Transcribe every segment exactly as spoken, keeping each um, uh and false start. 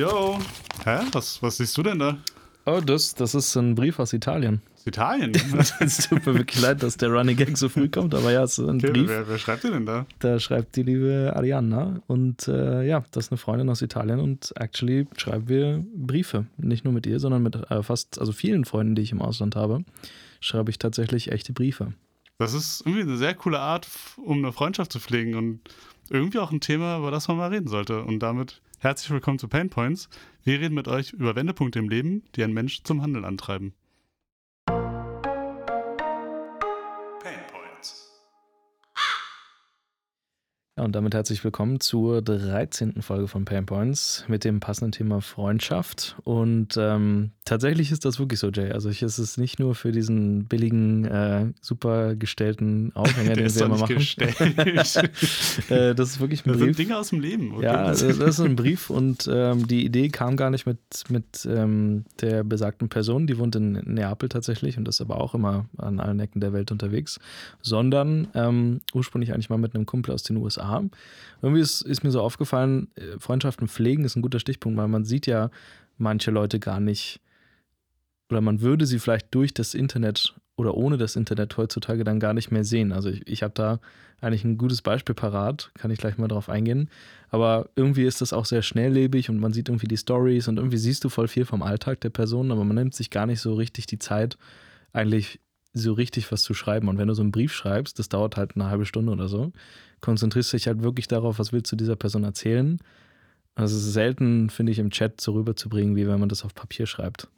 Jo. Hä? Was, was siehst du denn da? Oh, das, das ist ein Brief aus Italien. Aus Italien? Es tut mir wirklich leid, dass der Running Gag so früh kommt, aber ja, es ist ein okay, Brief. Wer, wer schreibt den denn da? Da schreibt die liebe Arianna und äh, ja, das ist eine Freundin aus Italien und actually schreiben wir Briefe. Nicht nur mit ihr, sondern mit äh, fast also vielen Freunden, die ich im Ausland habe, schreibe ich tatsächlich echte Briefe. Das ist irgendwie eine sehr coole Art, um eine Freundschaft zu pflegen und irgendwie auch ein Thema, über das man mal reden sollte und damit... Herzlich willkommen zu Pain Points. Wir reden mit euch über Wendepunkte im Leben, die einen Menschen zum Handeln antreiben. Pain Points. Ja, und damit herzlich willkommen zur dreizehnten Folge von Pain Points mit dem passenden Thema Freundschaft. Und ähm, tatsächlich ist das wirklich so, Jay. Also ich, es ist nicht nur für diesen billigen, äh, super gestellten Aufhänger, den wir immer machen. äh, das ist wirklich ein das Brief. Das sind Dinge aus dem Leben. Okay? Ja, das ist ein Brief und ähm, die Idee kam gar nicht mit, mit ähm, der besagten Person, die wohnt in Neapel tatsächlich und ist aber auch immer an allen Ecken der Welt unterwegs, sondern ähm, ursprünglich eigentlich mal mit einem Kumpel aus den U S A. Irgendwie ist, ist mir so aufgefallen, Freundschaften pflegen ist ein guter Stichpunkt, weil man sieht ja manche Leute gar nicht, oder man würde sie vielleicht durch das Internet oder ohne das Internet heutzutage dann gar nicht mehr sehen. Also ich, ich habe da eigentlich ein gutes Beispiel parat, kann ich gleich mal drauf eingehen. Aber irgendwie ist das auch sehr schnelllebig und man sieht irgendwie die Stories und irgendwie siehst du voll viel vom Alltag der Person, aber man nimmt sich gar nicht so richtig die Zeit, eigentlich so richtig was zu schreiben. Und wenn du so einen Brief schreibst, das dauert halt eine halbe Stunde oder so, konzentrierst dich halt wirklich darauf, was willst du dieser Person erzählen. Also es ist selten, finde ich, im Chat so rüberzubringen, wie wenn man das auf Papier schreibt.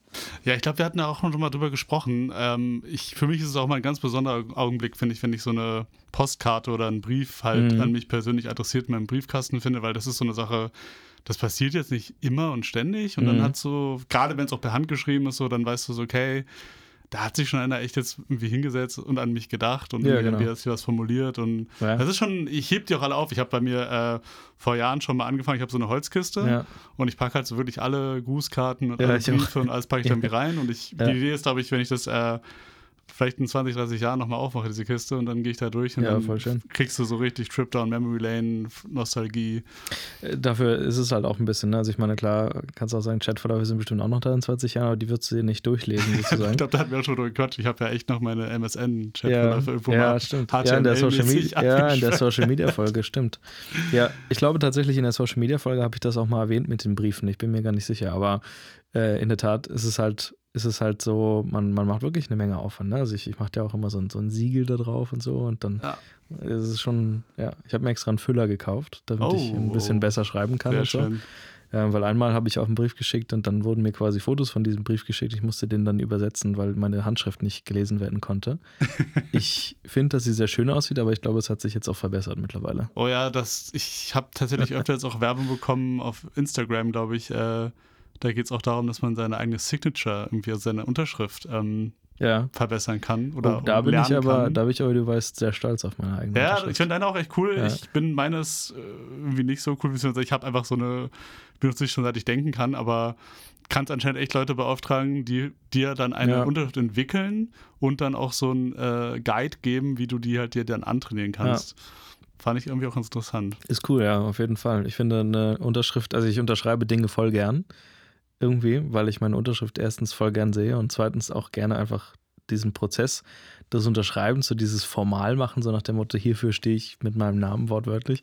Ja, ich glaube, wir hatten ja auch schon mal drüber gesprochen. Ähm, ich, für mich ist es auch mal ein ganz besonderer Augenblick, finde ich, wenn ich so eine Postkarte oder einen Brief halt mhm. an mich persönlich adressiert in meinem Briefkasten finde, weil das ist so eine Sache, das passiert jetzt nicht immer und ständig. Und mhm. dann hat so, gerade wenn es auch per Hand geschrieben ist, so, dann weißt du so, okay, da hat sich schon einer echt jetzt irgendwie hingesetzt und an mich gedacht und ja, genau. irgendwie hat sich was formuliert und ja. das ist schon, ich heb die auch alle auf. Ich habe bei mir äh, vor Jahren schon mal angefangen, ich habe so eine Holzkiste ja. und ich packe halt so wirklich alle Grußkarten und ja, alle Briefe und alles packe ich dann ja. rein und ich, ja. die Idee ist, glaube ich, wenn ich das äh, vielleicht in zwanzig, dreißig Jahren nochmal aufmache, diese Kiste und dann gehe ich da durch und ja, dann kriegst du so richtig Trip Down Memory Lane, Nostalgie. Dafür ist es halt auch ein bisschen, ne? Also ich meine, klar, kannst du auch sagen, Chatverläufe sind bestimmt auch noch da in zwanzig Jahren, aber die würdest du dir nicht durchlesen, sozusagen. Ich glaube, da hatten wir auch schon drüber gequatscht. Ich habe ja echt noch meine M S N-Chatverläufe ja, irgendwo ja, mal stimmt. Ja, in der Social Media, ja, in der Social Media Folge, stimmt. Ja, ich glaube tatsächlich, in der Social Media Folge habe ich das auch mal erwähnt mit den Briefen. Ich bin mir gar nicht sicher, aber äh, in der Tat ist es halt ist es halt so, man, man macht wirklich eine Menge Aufwand. Ne? Also ich, ich mache ja auch immer so ein, so ein Siegel da drauf und so und dann ja. ist es schon, ja, ich habe mir extra einen Füller gekauft, damit oh, ich ein bisschen oh. besser schreiben kann. Sehr und so. Schön. Ähm, weil einmal habe ich auch einen Brief geschickt und dann wurden mir quasi Fotos von diesem Brief geschickt. Ich musste den dann übersetzen, weil meine Handschrift nicht gelesen werden konnte. Ich finde, dass sie sehr schön aussieht, aber ich glaube, es hat sich jetzt auch verbessert mittlerweile. Oh ja, das, ich habe tatsächlich öfter jetzt auch Werbung bekommen auf Instagram, glaube ich, äh, da geht es auch darum, dass man seine eigene Signature, irgendwie also seine Unterschrift ähm, ja. verbessern kann oder und da bin lernen ich aber, kann. Da bin ich aber, du weißt, sehr stolz auf meine eigene ja, Unterschrift. Ja, ich finde deine auch echt cool. Ja. Ich bin meines äh, irgendwie nicht so cool, wie ich habe einfach so eine, benutze ich schon seit ich denken kann, aber kannst anscheinend echt Leute beauftragen, die dir dann eine ja. Unterschrift entwickeln und dann auch so einen äh, Guide geben, wie du die halt dir dann antrainieren kannst. Ja. Fand ich irgendwie auch interessant. Ist cool, ja, auf jeden Fall. Ich finde eine Unterschrift, also ich unterschreibe Dinge voll gern. Irgendwie, weil ich meine Unterschrift erstens voll gern sehe und zweitens auch gerne einfach diesen Prozess des Unterschreibens, so dieses Formalmachen, so nach dem Motto, hierfür stehe ich mit meinem Namen wortwörtlich.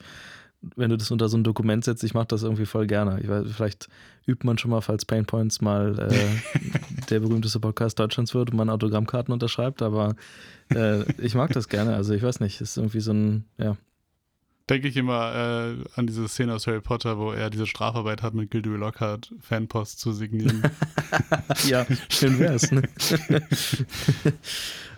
Wenn du das unter so ein Dokument setzt, ich mache das irgendwie voll gerne. Ich weiß, vielleicht übt man schon mal, falls Pain Points mal äh, der berühmteste Podcast Deutschlands wird und man Autogrammkarten unterschreibt, aber äh, ich mag das gerne. Also ich weiß nicht, ist irgendwie so ein, ja. Denke ich immer äh, an diese Szene aus Harry Potter, wo er diese Strafarbeit hat, mit Gilderoy Lockhart Fanpost zu signieren. Ja, schön wär's. Ne?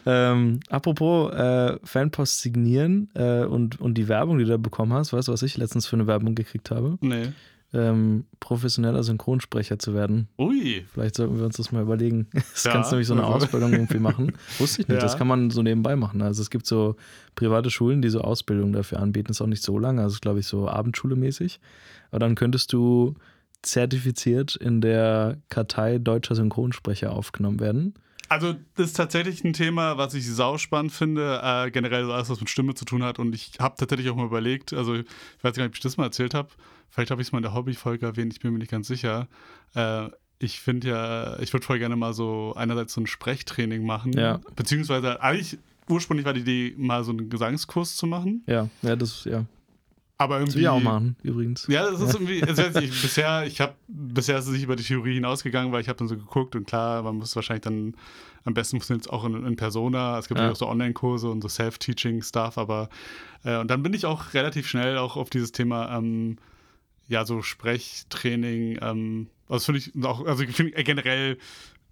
ähm, apropos äh, Fanpost signieren äh, und, und die Werbung, die du da bekommen hast, weißt du, was ich letztens für eine Werbung gekriegt habe? Nee. Ähm, professioneller Synchronsprecher zu werden. Ui. Vielleicht sollten wir uns das mal überlegen. Das ja. kannst du nämlich so eine Ausbildung irgendwie machen. Wusste ich nicht, ja. das kann man so nebenbei machen. Also es gibt so private Schulen, die so Ausbildungen dafür anbieten. Ist auch nicht so lange, also glaube ich so abendschule-mäßig. Aber dann könntest du zertifiziert in der Kartei deutscher Synchronsprecher aufgenommen werden. Also das ist tatsächlich ein Thema, was ich sauspannend finde, äh, generell alles, was mit Stimme zu tun hat, und ich habe tatsächlich auch mal überlegt, also ich weiß gar nicht, ob ich das mal erzählt habe, vielleicht habe ich es mal in der Hobbyfolge erwähnt, ich bin mir nicht ganz sicher, äh, ich finde ja, ich würde voll gerne mal so einerseits so ein Sprechtraining machen, ja. beziehungsweise eigentlich ursprünglich war die Idee, mal so einen Gesangskurs zu machen. Ja, ja, das, ja. Aber irgendwie, das will ich auch machen, übrigens. Ja, das ist irgendwie, also jetzt, ich, bisher, ich hab, bisher ist es nicht über die Theorie hinausgegangen, weil ich habe dann so geguckt und klar, man muss wahrscheinlich dann, am besten funktioniert es auch in, in Persona, es gibt ja auch so Online-Kurse und so Self-Teaching-Stuff, aber, äh, und dann bin ich auch relativ schnell auch auf dieses Thema, ähm, ja, so Sprechtraining, ähm, also finde ich auch, also find ich generell,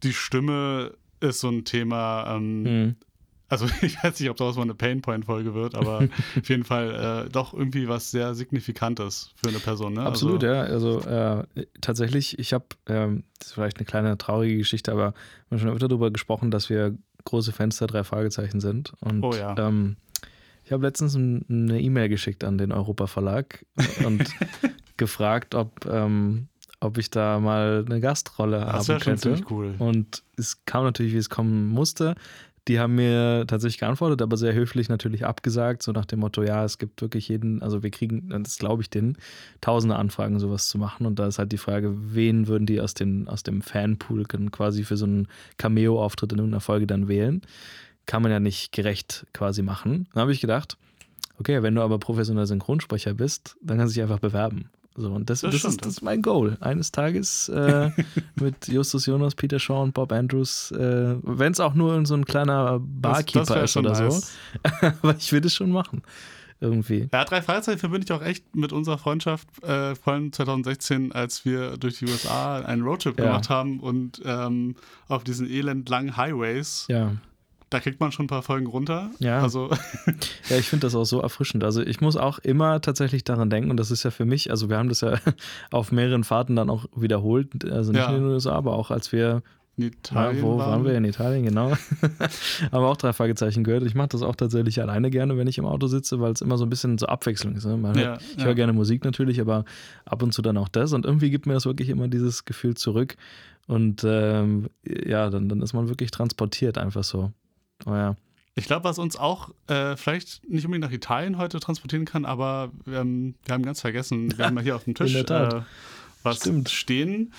die Stimme ist so ein Thema, ähm, hm. Also ich weiß nicht, ob daraus mal eine Painpoint-Folge wird, aber auf jeden Fall äh, doch irgendwie was sehr Signifikantes für eine Person. Ne? Absolut, also, ja. Also äh, tatsächlich, ich habe, ähm, das ist vielleicht eine kleine traurige Geschichte, aber wir haben schon öfter darüber gesprochen, dass wir große Fenster drei Fragezeichen sind. Und, oh ja. Ähm, ich habe letztens ein, eine E-Mail geschickt an den Europa-Verlag und gefragt, ob... Ähm, ob ich da mal eine Gastrolle haben könnte. Das wäre ziemlich cool. Und es kam natürlich, wie es kommen musste. Die haben mir tatsächlich geantwortet, aber sehr höflich natürlich abgesagt, so nach dem Motto, ja, es gibt wirklich jeden, also wir kriegen, das glaube ich, den tausende Anfragen, sowas zu machen. Und da ist halt die Frage, wen würden die aus, den, aus dem Fanpool quasi für so einen Cameo-Auftritt in irgendeiner Folge dann wählen? Kann man ja nicht gerecht quasi machen. Dann habe ich gedacht, okay, wenn du aber professioneller Synchronsprecher bist, dann kannst du dich einfach bewerben. So, und das, das, das, ist, das ist mein Goal. Eines Tages äh, mit Justus Jonas, Peter Shaw und Bob Andrews, äh, wenn es auch nur so ein kleiner Barkeeper das, das ist oder nice. So. Aber ich will das schon machen. Irgendwie. Ja, drei Fragezeichen verbinde ich auch echt mit unserer Freundschaft äh, vor allem zwanzig sechzehn, als wir durch die U S A einen Roadtrip ja. gemacht haben und ähm, auf diesen elendlangen Highways. Ja. Da kriegt man schon ein paar Folgen runter. Ja, also. Ja, ich finde das auch so erfrischend. Also ich muss auch immer tatsächlich daran denken, und das ist ja für mich, also wir haben das ja auf mehreren Fahrten dann auch wiederholt, also nicht ja. in den U S A, aber auch als wir in Italien ja, wo waren. waren wir? In Italien, genau. Aber auch drei Fragezeichen gehört. Ich mache das auch tatsächlich alleine gerne, wenn ich im Auto sitze, weil es immer so ein bisschen so Abwechslung ist. Ne? Man ja, hört, ich ja. höre gerne Musik natürlich, aber ab und zu dann auch das. Und irgendwie gibt mir das wirklich immer dieses Gefühl zurück. Und ähm, ja, dann, dann ist man wirklich transportiert einfach so. Oh ja. Ich glaube, was uns auch äh, vielleicht nicht unbedingt nach Italien heute transportieren kann, aber ähm, wir haben ganz vergessen, wir haben ja hier auf dem Tisch äh, was Stimmt. stehen.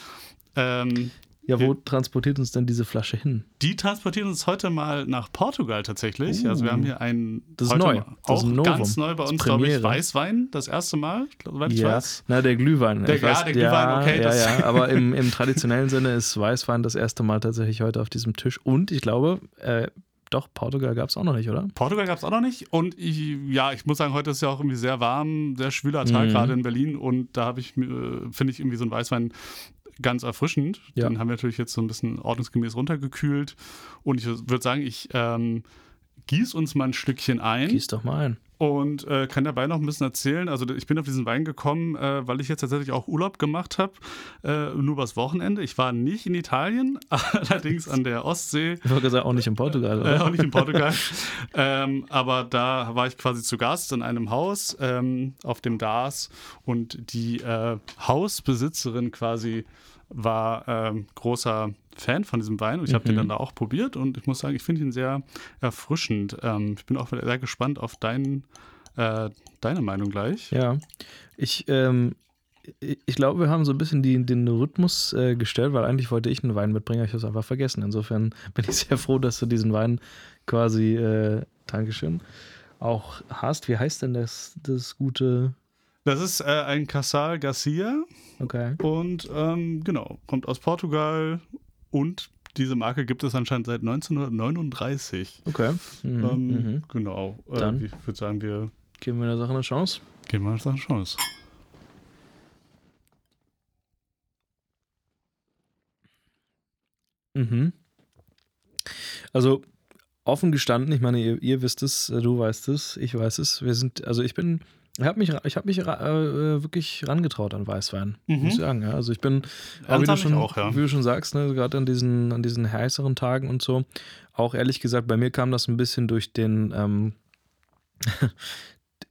Ähm, ja, wo wir, transportiert uns denn diese Flasche hin? Die transportiert uns heute mal nach Portugal tatsächlich. Uh, also wir haben hier einen das ist neu. Das auch ist ganz neu bei uns, glaube ich, Weißwein, das erste Mal, soweit ich ja. weiß. Na, der Glühwein. Der, ja, weiß, der Glühwein, ja, okay. Ja, das ja. Aber im, im traditionellen Sinne ist Weißwein das erste Mal tatsächlich heute auf diesem Tisch. Und ich glaube... Äh, Doch, Portugal gab es auch noch nicht, oder? Portugal gab es auch noch nicht. Und ich, ja, ich muss sagen, heute ist ja auch irgendwie sehr warm, sehr schwüler Tag, mhm. gerade in Berlin. Und da habe ich, äh, finde ich irgendwie so einen Weißwein ganz erfrischend. Ja. Den haben wir natürlich jetzt so ein bisschen ordnungsgemäß runtergekühlt. Und ich würde sagen, ich ähm, gieße uns mal ein Stückchen ein. Gieß doch mal ein. Und äh, kann dabei noch ein bisschen erzählen. Also ich bin auf diesen Wein gekommen, äh, weil ich jetzt tatsächlich auch Urlaub gemacht habe, äh, nur übers Wochenende. Ich war nicht in Italien, allerdings an der Ostsee. Ich wollte sagen, auch nicht in Portugal. Oder? Äh, auch nicht in Portugal. ähm, aber da war ich quasi zu Gast in einem Haus ähm, auf dem Dars. Und die äh, Hausbesitzerin quasi war ähm, großer Fan von diesem Wein und ich habe mhm. den dann da auch probiert und ich muss sagen, ich finde ihn sehr erfrischend. Ähm, ich bin auch sehr gespannt auf dein, äh, deine Meinung gleich. Ja, ich, ähm, ich glaube, wir haben so ein bisschen die, den Rhythmus äh, gestellt, weil eigentlich wollte ich einen Wein mitbringen, aber ich habe es einfach vergessen. Insofern bin ich sehr froh, dass du diesen Wein quasi, äh, Dankeschön, auch hast. Wie heißt denn das, das gute... Das ist äh, ein Casal Garcia. Okay. Und ähm, genau, kommt aus Portugal und diese Marke gibt es anscheinend seit neunzehnhundertneununddreißig. Okay. Mhm. Ähm, mhm. Genau. Äh, Dann ich würde sagen, wir geben wir der Sache eine Chance. Geben wir der Sache eine Chance. Mhm. Also offen gestanden, ich meine, ihr, ihr wisst es, du weißt es, ich weiß es. Wir sind, also ich bin Ich habe mich, ich hab mich äh, wirklich rangetraut an Weißwein, mhm. muss ich sagen. Ja. Also ich bin, wie du, schon, ich auch, ja. wie du schon sagst, ne, gerade an diesen, an diesen heißeren Tagen und so, auch ehrlich gesagt, bei mir kam das ein bisschen durch den ähm,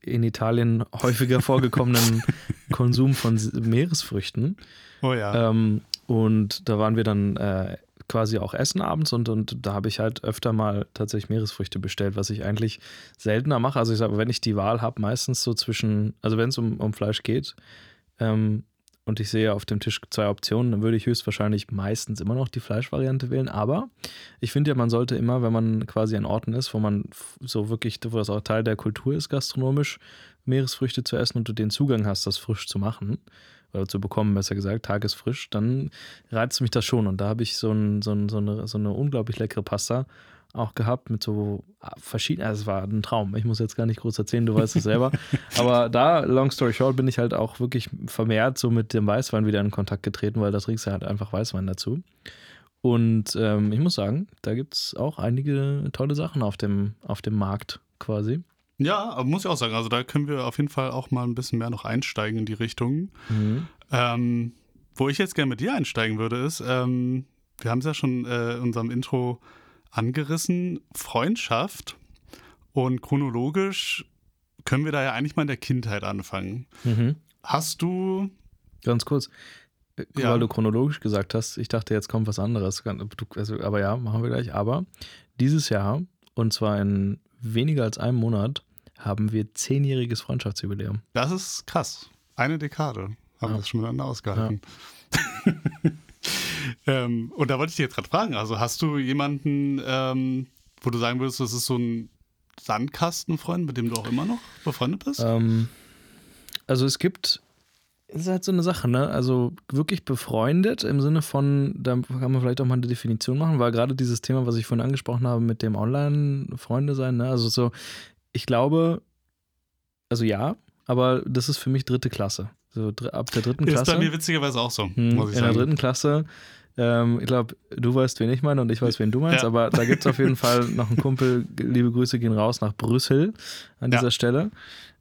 in Italien häufiger vorgekommenen Konsum von Meeresfrüchten. Oh ja. Ähm, und da waren wir dann... Äh, quasi auch essen abends und, und da habe ich halt öfter mal tatsächlich Meeresfrüchte bestellt, was ich eigentlich seltener mache. Also ich sage, wenn ich die Wahl habe, meistens so zwischen, also wenn es um, um Fleisch geht ähm, und ich sehe auf dem Tisch zwei Optionen, dann würde ich höchstwahrscheinlich meistens immer noch die Fleischvariante wählen. Aber ich finde ja, man sollte immer, wenn man quasi an Orten ist, wo man so wirklich, wo das auch Teil der Kultur ist, gastronomisch, Meeresfrüchte zu essen und du den Zugang hast, das frisch zu machen, oder zu bekommen, besser gesagt, tagesfrisch, dann reizt mich das schon. Und da habe ich so, ein, so, ein, so, eine, so eine unglaublich leckere Pasta auch gehabt mit so verschiedenen, also es war ein Traum. Ich muss jetzt gar nicht groß erzählen, du weißt es selber. Aber da, long story short, bin ich halt auch wirklich vermehrt so mit dem Weißwein wieder in Kontakt getreten, weil da trinkst du halt einfach Weißwein dazu. Und ähm, ich muss sagen, da gibt es auch einige tolle Sachen auf dem, auf dem Markt quasi. Ja, muss ich auch sagen, also da können wir auf jeden Fall auch mal ein bisschen mehr noch einsteigen in die Richtung. Mhm. Ähm, wo ich jetzt gerne mit dir einsteigen würde, ist, ähm, wir haben es ja schon äh, in unserem Intro angerissen, Freundschaft. Und chronologisch können wir da ja eigentlich mal in der Kindheit anfangen. Mhm. Hast du... Ganz kurz, weil ja. du chronologisch gesagt hast, ich dachte, jetzt kommt was anderes. Aber ja, machen wir gleich. Aber dieses Jahr, und zwar in weniger als einem Monat, haben wir zehnjähriges Freundschaftsjubiläum. Das ist krass. Eine Dekade haben ja. wir das schon miteinander ausgehalten. Ja. ähm, und da wollte ich dich jetzt gerade fragen, also hast du jemanden, ähm, wo du sagen würdest, das ist so ein Sandkastenfreund, mit dem du auch immer noch befreundet bist? Ähm, also es gibt, es ist halt so eine Sache, ne? Also wirklich befreundet im Sinne von, da kann man vielleicht auch mal eine Definition machen, weil gerade dieses Thema, was ich vorhin angesprochen habe, mit dem Online-Freunde sein, ne? Also so, ich glaube, also ja, aber das ist für mich dritte Klasse. So, ab der dritten Klasse. Ist bei mir witzigerweise auch so, hm, muss ich sagen. In der dritten Klasse, ähm, ich glaube, du weißt, wen ich meine und ich weiß, wen du meinst, ja. aber da gibt es auf jeden Fall noch einen Kumpel, liebe Grüße gehen raus nach Brüssel an dieser ja. Stelle.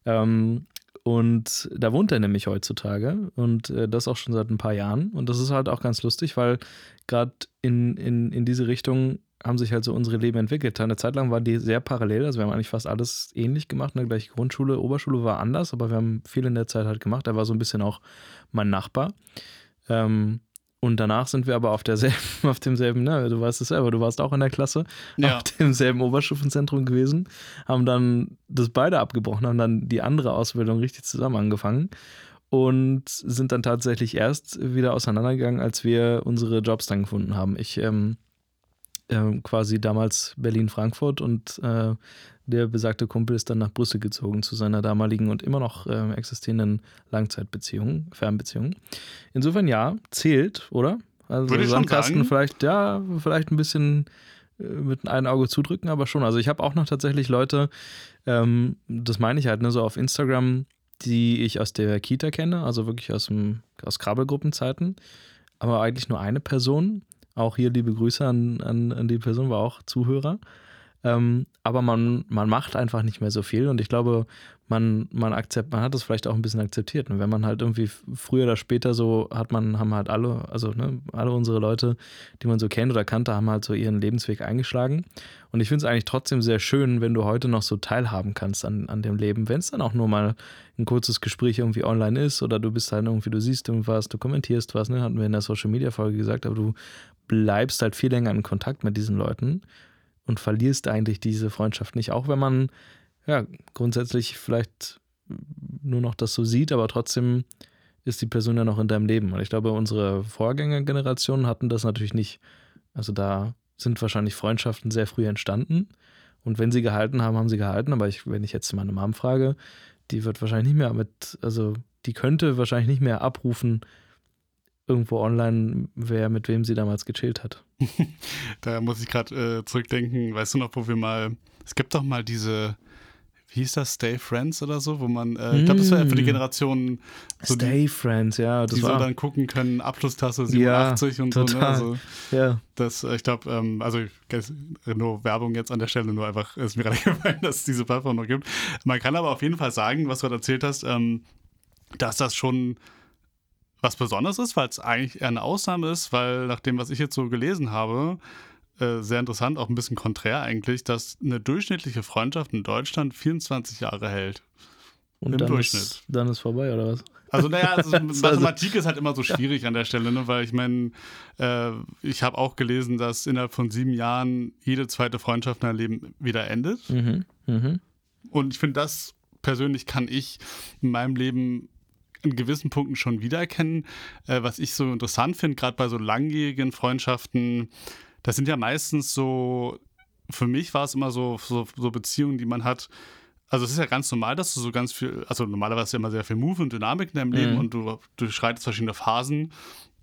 Ähm, und da wohnt er nämlich heutzutage und äh, das auch schon seit ein paar Jahren. Und das ist halt auch ganz lustig, weil gerade in, in, in diese Richtung haben sich halt so unsere Leben entwickelt. Eine Zeit lang waren die sehr parallel, also wir haben eigentlich fast alles ähnlich gemacht. Eine gleiche Grundschule, Oberschule war anders, aber wir haben viel in der Zeit halt gemacht. Er war so ein bisschen auch mein Nachbar. Ähm, und danach sind wir aber auf derselben, auf demselben, ne, du weißt es selber, du warst auch in der Klasse, ja. auf demselben Oberstufenzentrum gewesen, haben dann das beide abgebrochen, haben dann die andere Ausbildung richtig zusammen angefangen. Und sind dann tatsächlich erst wieder auseinandergegangen, als wir unsere Jobs dann gefunden haben. Ich, ähm, quasi damals Berlin-Frankfurt und äh, der besagte Kumpel ist dann nach Brüssel gezogen zu seiner damaligen und immer noch äh, existierenden Langzeitbeziehung, Fernbeziehung. Insofern ja, zählt, oder? Also würde ich Sandkasten schon sagen. Vielleicht, ja, vielleicht ein bisschen äh, mit einem Auge zudrücken, aber schon. Also ich habe auch noch tatsächlich Leute, ähm, das meine ich halt, ne, so auf Instagram, die ich aus der Kita kenne, also wirklich aus, dem, aus Krabbelgruppenzeiten, aber eigentlich nur eine Person. Auch hier liebe Grüße an, an, an die Person, war auch Zuhörer. Ähm, aber man, man macht einfach nicht mehr so viel und ich glaube, man, man, akzept, man hat das vielleicht auch ein bisschen akzeptiert. Und wenn man halt irgendwie früher oder später so hat, man haben halt alle, also ne, alle unsere Leute, die man so kennt oder kannte, haben halt so ihren Lebensweg eingeschlagen. Und ich finde es eigentlich trotzdem sehr schön, wenn du heute noch so teilhaben kannst an, an dem Leben, wenn es dann auch nur mal ein kurzes Gespräch irgendwie online ist oder du bist halt irgendwie, du siehst irgendwas, du kommentierst was, ne, hatten wir in der Social Media Folge gesagt, aber du bleibst halt viel länger in Kontakt mit diesen Leuten und verlierst eigentlich diese Freundschaft nicht, auch wenn man ja grundsätzlich vielleicht nur noch das so sieht, aber trotzdem ist die Person ja noch in deinem Leben. Und ich glaube, unsere Vorgängergenerationen hatten das natürlich nicht. Also da sind wahrscheinlich Freundschaften sehr früh entstanden und wenn sie gehalten haben, haben sie gehalten, aber ich, wenn ich jetzt meine Mom frage, die wird wahrscheinlich nicht mehr mit, also die könnte wahrscheinlich nicht mehr abrufen, irgendwo online, wer mit wem sie damals gechillt hat. Da muss ich gerade äh, zurückdenken, weißt du noch, wo wir mal, es gibt doch mal diese, wie hieß das, Stay Friends oder so, wo man, äh, ich glaube, das war ja für die Generation so Stay die, Friends, ja. Das die war. So dann gucken können, Abschlusstasse siebenundachtzig ja, und total. So. Ne? Also, ja. Das, ich glaube, ähm, also nur Werbung jetzt an der Stelle, nur einfach, ist mir gerade gefallen, dass es diese Plattform noch gibt. Man kann aber auf jeden Fall sagen, was du gerade erzählt hast, ähm, dass das schon was Besonderes ist, weil es eigentlich eher eine Ausnahme ist, weil nach dem, was ich jetzt so gelesen habe, äh, sehr interessant, auch ein bisschen konträr eigentlich, dass eine durchschnittliche Freundschaft in Deutschland vierundzwanzig Jahre hält. Und im dann Durchschnitt. Ist, dann ist vorbei, oder was? Also naja, also Mathematik ist halt immer so schwierig an der Stelle, ne? Weil ich meine, äh, ich habe auch gelesen, dass innerhalb von sieben Jahren jede zweite Freundschaft in deinem Leben wieder endet. Mhm. Mhm. Und ich finde, das persönlich kann ich in meinem Leben in gewissen Punkten schon wiedererkennen. Äh, was ich so interessant finde, gerade bei so langjährigen Freundschaften, das sind ja meistens so, für mich war es immer so, so, so Beziehungen, die man hat. Also es ist ja ganz normal, dass du so ganz viel, also normalerweise ist ja immer sehr viel Move und Dynamik in deinem mhm. Leben und du, du schreitest verschiedene Phasen.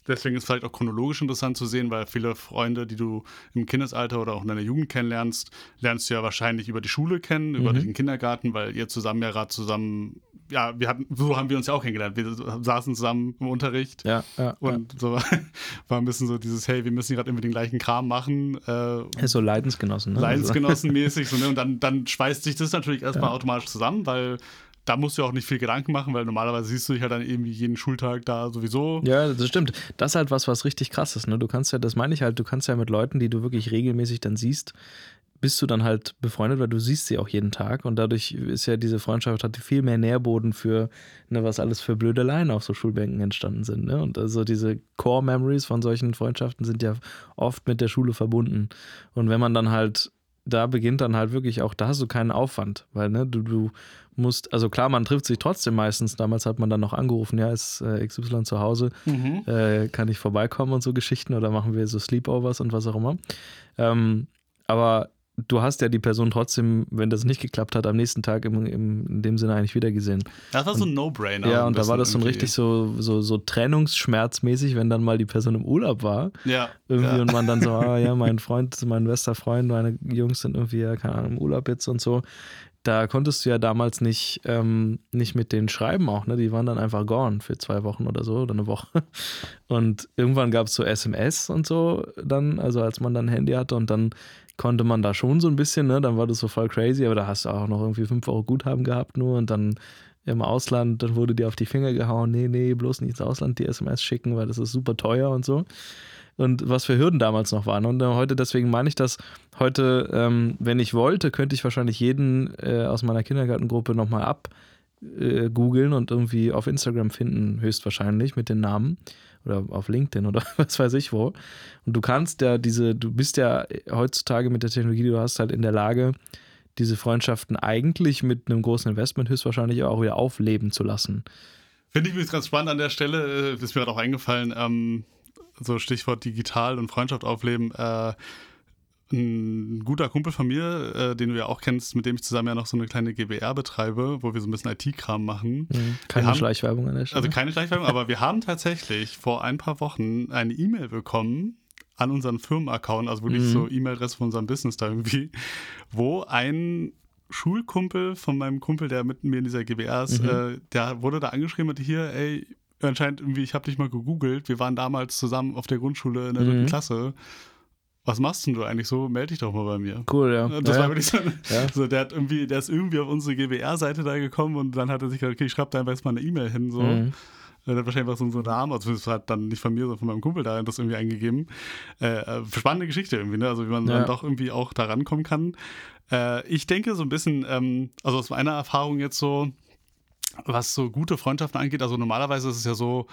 Deswegen ist es vielleicht auch chronologisch interessant zu sehen, weil viele Freunde, die du im Kindesalter oder auch in deiner Jugend kennenlernst, lernst du ja wahrscheinlich über die Schule kennen, über mhm. den Kindergarten, weil ihr zusammen ja gerade zusammen, ja, wir hatten, so haben wir uns ja auch kennengelernt. Wir saßen zusammen im Unterricht ja, ja, und ja. so war ein bisschen so dieses, hey, wir müssen gerade irgendwie den gleichen Kram machen. Äh, so Leidensgenossen. Ne? Leidensgenossenmäßig. So, ne? Und dann, dann schweißt sich das natürlich erstmal ja. automatisch zusammen, weil da musst du auch nicht viel Gedanken machen, weil normalerweise siehst du dich halt dann irgendwie jeden Schultag da sowieso. Ja, das stimmt. Das ist halt was, was richtig krass ist. Ne? Du kannst ja, das meine ich halt, du kannst ja mit Leuten, die du wirklich regelmäßig dann siehst, bist du dann halt befreundet, weil du siehst sie auch jeden Tag und dadurch ist ja diese Freundschaft, hat viel mehr Nährboden für, ne, was alles für Blödeleien auf so Schulbänken entstanden sind. Ne? Und also diese Core-Memories von solchen Freundschaften sind ja oft mit der Schule verbunden. Und wenn man dann halt da beginnt dann halt wirklich auch, da hast du keinen Aufwand, weil ne, du, du musst, also klar, man trifft sich trotzdem meistens, damals hat man dann noch angerufen, ja, ist äh, X Y zu Hause, mhm. äh, kann ich vorbeikommen und so Geschichten oder machen wir so Sleepovers und was auch immer, ähm, aber du hast ja die Person trotzdem, wenn das nicht geklappt hat, am nächsten Tag im, im, in dem Sinne eigentlich wiedergesehen. Das war und, so ein No-Brainer. Ja, und da war das so richtig so, so, so trennungsschmerzmäßig, wenn dann mal die Person im Urlaub war. Ja. Irgendwie ja. Und man dann so, ah ja, mein Freund, mein bester Freund, meine Jungs sind irgendwie, ja, keine Ahnung, im Urlaub jetzt und so. Da konntest du ja damals nicht, ähm, nicht mit denen schreiben auch, ne? Die waren dann einfach gone für zwei Wochen oder so oder eine Woche. Und irgendwann gab es so S M S und so dann, also als man dann ein Handy hatte und dann konnte man da schon so ein bisschen, ne? Dann war das so voll crazy, aber da hast du auch noch irgendwie fünf Euro Guthaben gehabt nur und dann im Ausland, dann wurde dir auf die Finger gehauen, nee, nee, bloß nicht ins Ausland die S M S schicken, weil das ist super teuer und so. Und was für Hürden damals noch waren. Und heute, deswegen meine ich das, heute, ähm, wenn ich wollte, könnte ich wahrscheinlich jeden äh, aus meiner Kindergartengruppe nochmal ab äh, googeln und irgendwie auf Instagram finden, höchstwahrscheinlich mit den Namen oder auf LinkedIn oder was weiß ich wo. Und du kannst ja diese, du bist ja heutzutage mit der Technologie, die du hast, halt in der Lage, diese Freundschaften eigentlich mit einem großen Investment höchstwahrscheinlich auch wieder aufleben zu lassen. Finde ich übrigens ganz spannend an der Stelle, das ist mir gerade auch eingefallen, ähm, so Stichwort digital und Freundschaft aufleben. Äh, ein guter Kumpel von mir, äh, den du ja auch kennst, mit dem ich zusammen ja noch so eine kleine G B R betreibe, wo wir so ein bisschen I T-Kram machen. Mhm. Keine haben, Schleichwerbung an der Stelle. Also keine Schleichwerbung, aber wir haben tatsächlich vor ein paar Wochen eine E-Mail bekommen an unseren Firmenaccount, also wirklich mhm. so E-Mail-Adresse von unserem Business da irgendwie, wo ein Schulkumpel von meinem Kumpel, der mit mir in dieser G B R ist, mhm. äh, der wurde da angeschrieben und hier, ey, anscheinend irgendwie, ich habe dich mal gegoogelt, wir waren damals zusammen auf der Grundschule in der dritten mhm. Klasse. Was machst denn du eigentlich so? Melde dich doch mal bei mir. Cool, ja. Das ja, war wirklich so, ja. so der, hat irgendwie, der ist irgendwie auf unsere G B R-Seite da gekommen und dann hat er sich gedacht, okay, ich schreibe da einfach jetzt mal eine E-Mail hin. So. Mhm. Dann hat wahrscheinlich was in so einen Namen, also das hat dann nicht von mir, sondern von meinem Kumpel da das irgendwie eingegeben. Äh, spannende Geschichte irgendwie, ne? Also wie man ja. dann doch irgendwie auch da rankommen kann. Äh, ich denke so ein bisschen, ähm, also aus meiner Erfahrung jetzt so, was so gute Freundschaften angeht, also normalerweise ist es ja so,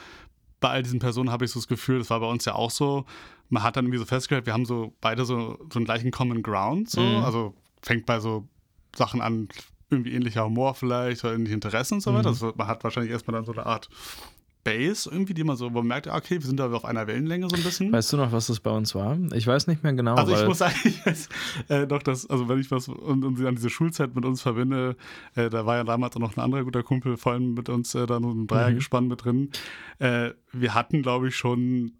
bei all diesen Personen habe ich so das Gefühl, das war bei uns ja auch so, man hat dann irgendwie so festgestellt, wir haben so beide so, so einen gleichen Common Ground, so. Mhm. Also fängt bei so Sachen an, irgendwie ähnlicher Humor vielleicht oder ähnliche Interessen und so weiter. Mhm. Also man hat wahrscheinlich erstmal dann so eine Art Base irgendwie, die man so merkt, okay, wir sind da auf einer Wellenlänge so ein bisschen. Weißt du noch, was das bei uns war? Ich weiß nicht mehr genau. Also ich muss eigentlich äh, doch das, also wenn ich was und, und an diese Schulzeit mit uns verbinde, äh, da war ja damals auch noch ein anderer guter Kumpel, vor allem mit uns äh, da so ein Dreiergespann mhm. mit drin. Äh, wir hatten, glaube ich, schon